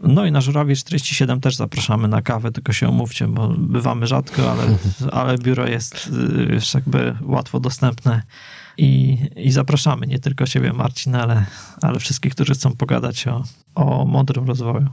No i na Żurawie czterdzieści siedem też zapraszamy na kawę, tylko się umówcie, bo bywamy rzadko, ale, ale biuro jest już jakby łatwo dostępne i, i zapraszamy nie tylko ciebie, Marcin, ale, ale wszystkich, którzy chcą pogadać o, o mądrym rozwoju.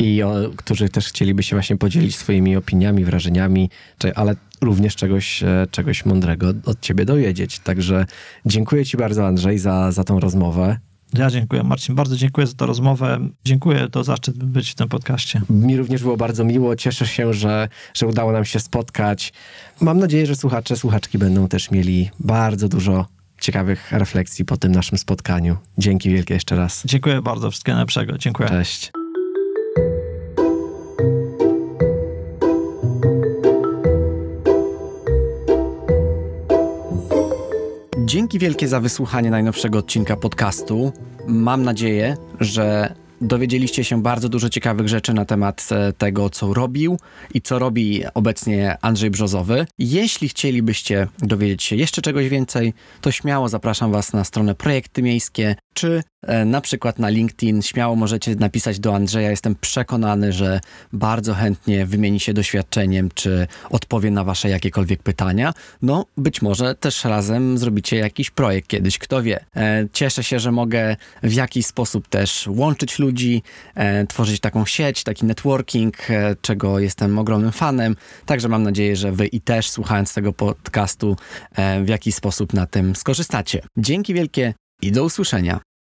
I o, którzy też chcieliby się właśnie podzielić swoimi opiniami, wrażeniami, czy, ale również czegoś, czegoś mądrego od ciebie dowiedzieć. Także dziękuję ci bardzo, Andrzej, za, za tą rozmowę. Ja dziękuję, Marcin. Bardzo dziękuję za tę rozmowę. Dziękuję, to zaszczyt być w tym podcaście. Mi również było bardzo miło. Cieszę się, że, że udało nam się spotkać. Mam nadzieję, że słuchacze, słuchaczki będą też mieli bardzo dużo ciekawych refleksji po tym naszym spotkaniu. Dzięki wielkie jeszcze raz. Dziękuję bardzo. Wszystkiego najlepszego. Dziękuję. Cześć. Dzięki wielkie za wysłuchanie najnowszego odcinka podcastu. Mam nadzieję, że dowiedzieliście się bardzo dużo ciekawych rzeczy na temat tego, co robił i co robi obecnie Andrzej Brzozowy. Jeśli chcielibyście dowiedzieć się jeszcze czegoś więcej, to śmiało zapraszam was na stronę Projekty Miejskie, czy na przykład na LinkedIn. Śmiało możecie napisać do Andrzeja. Jestem przekonany, że bardzo chętnie wymieni się doświadczeniem, czy odpowie na wasze jakiekolwiek pytania. No, być może też razem zrobicie jakiś projekt kiedyś, kto wie. Cieszę się, że mogę w jakiś sposób też łączyć ludzi, tworzyć taką sieć, taki networking, czego jestem ogromnym fanem. Także mam nadzieję, że wy i też, słuchając tego podcastu, w jakiś sposób na tym skorzystacie. Dzięki wielkie i do usłyszenia.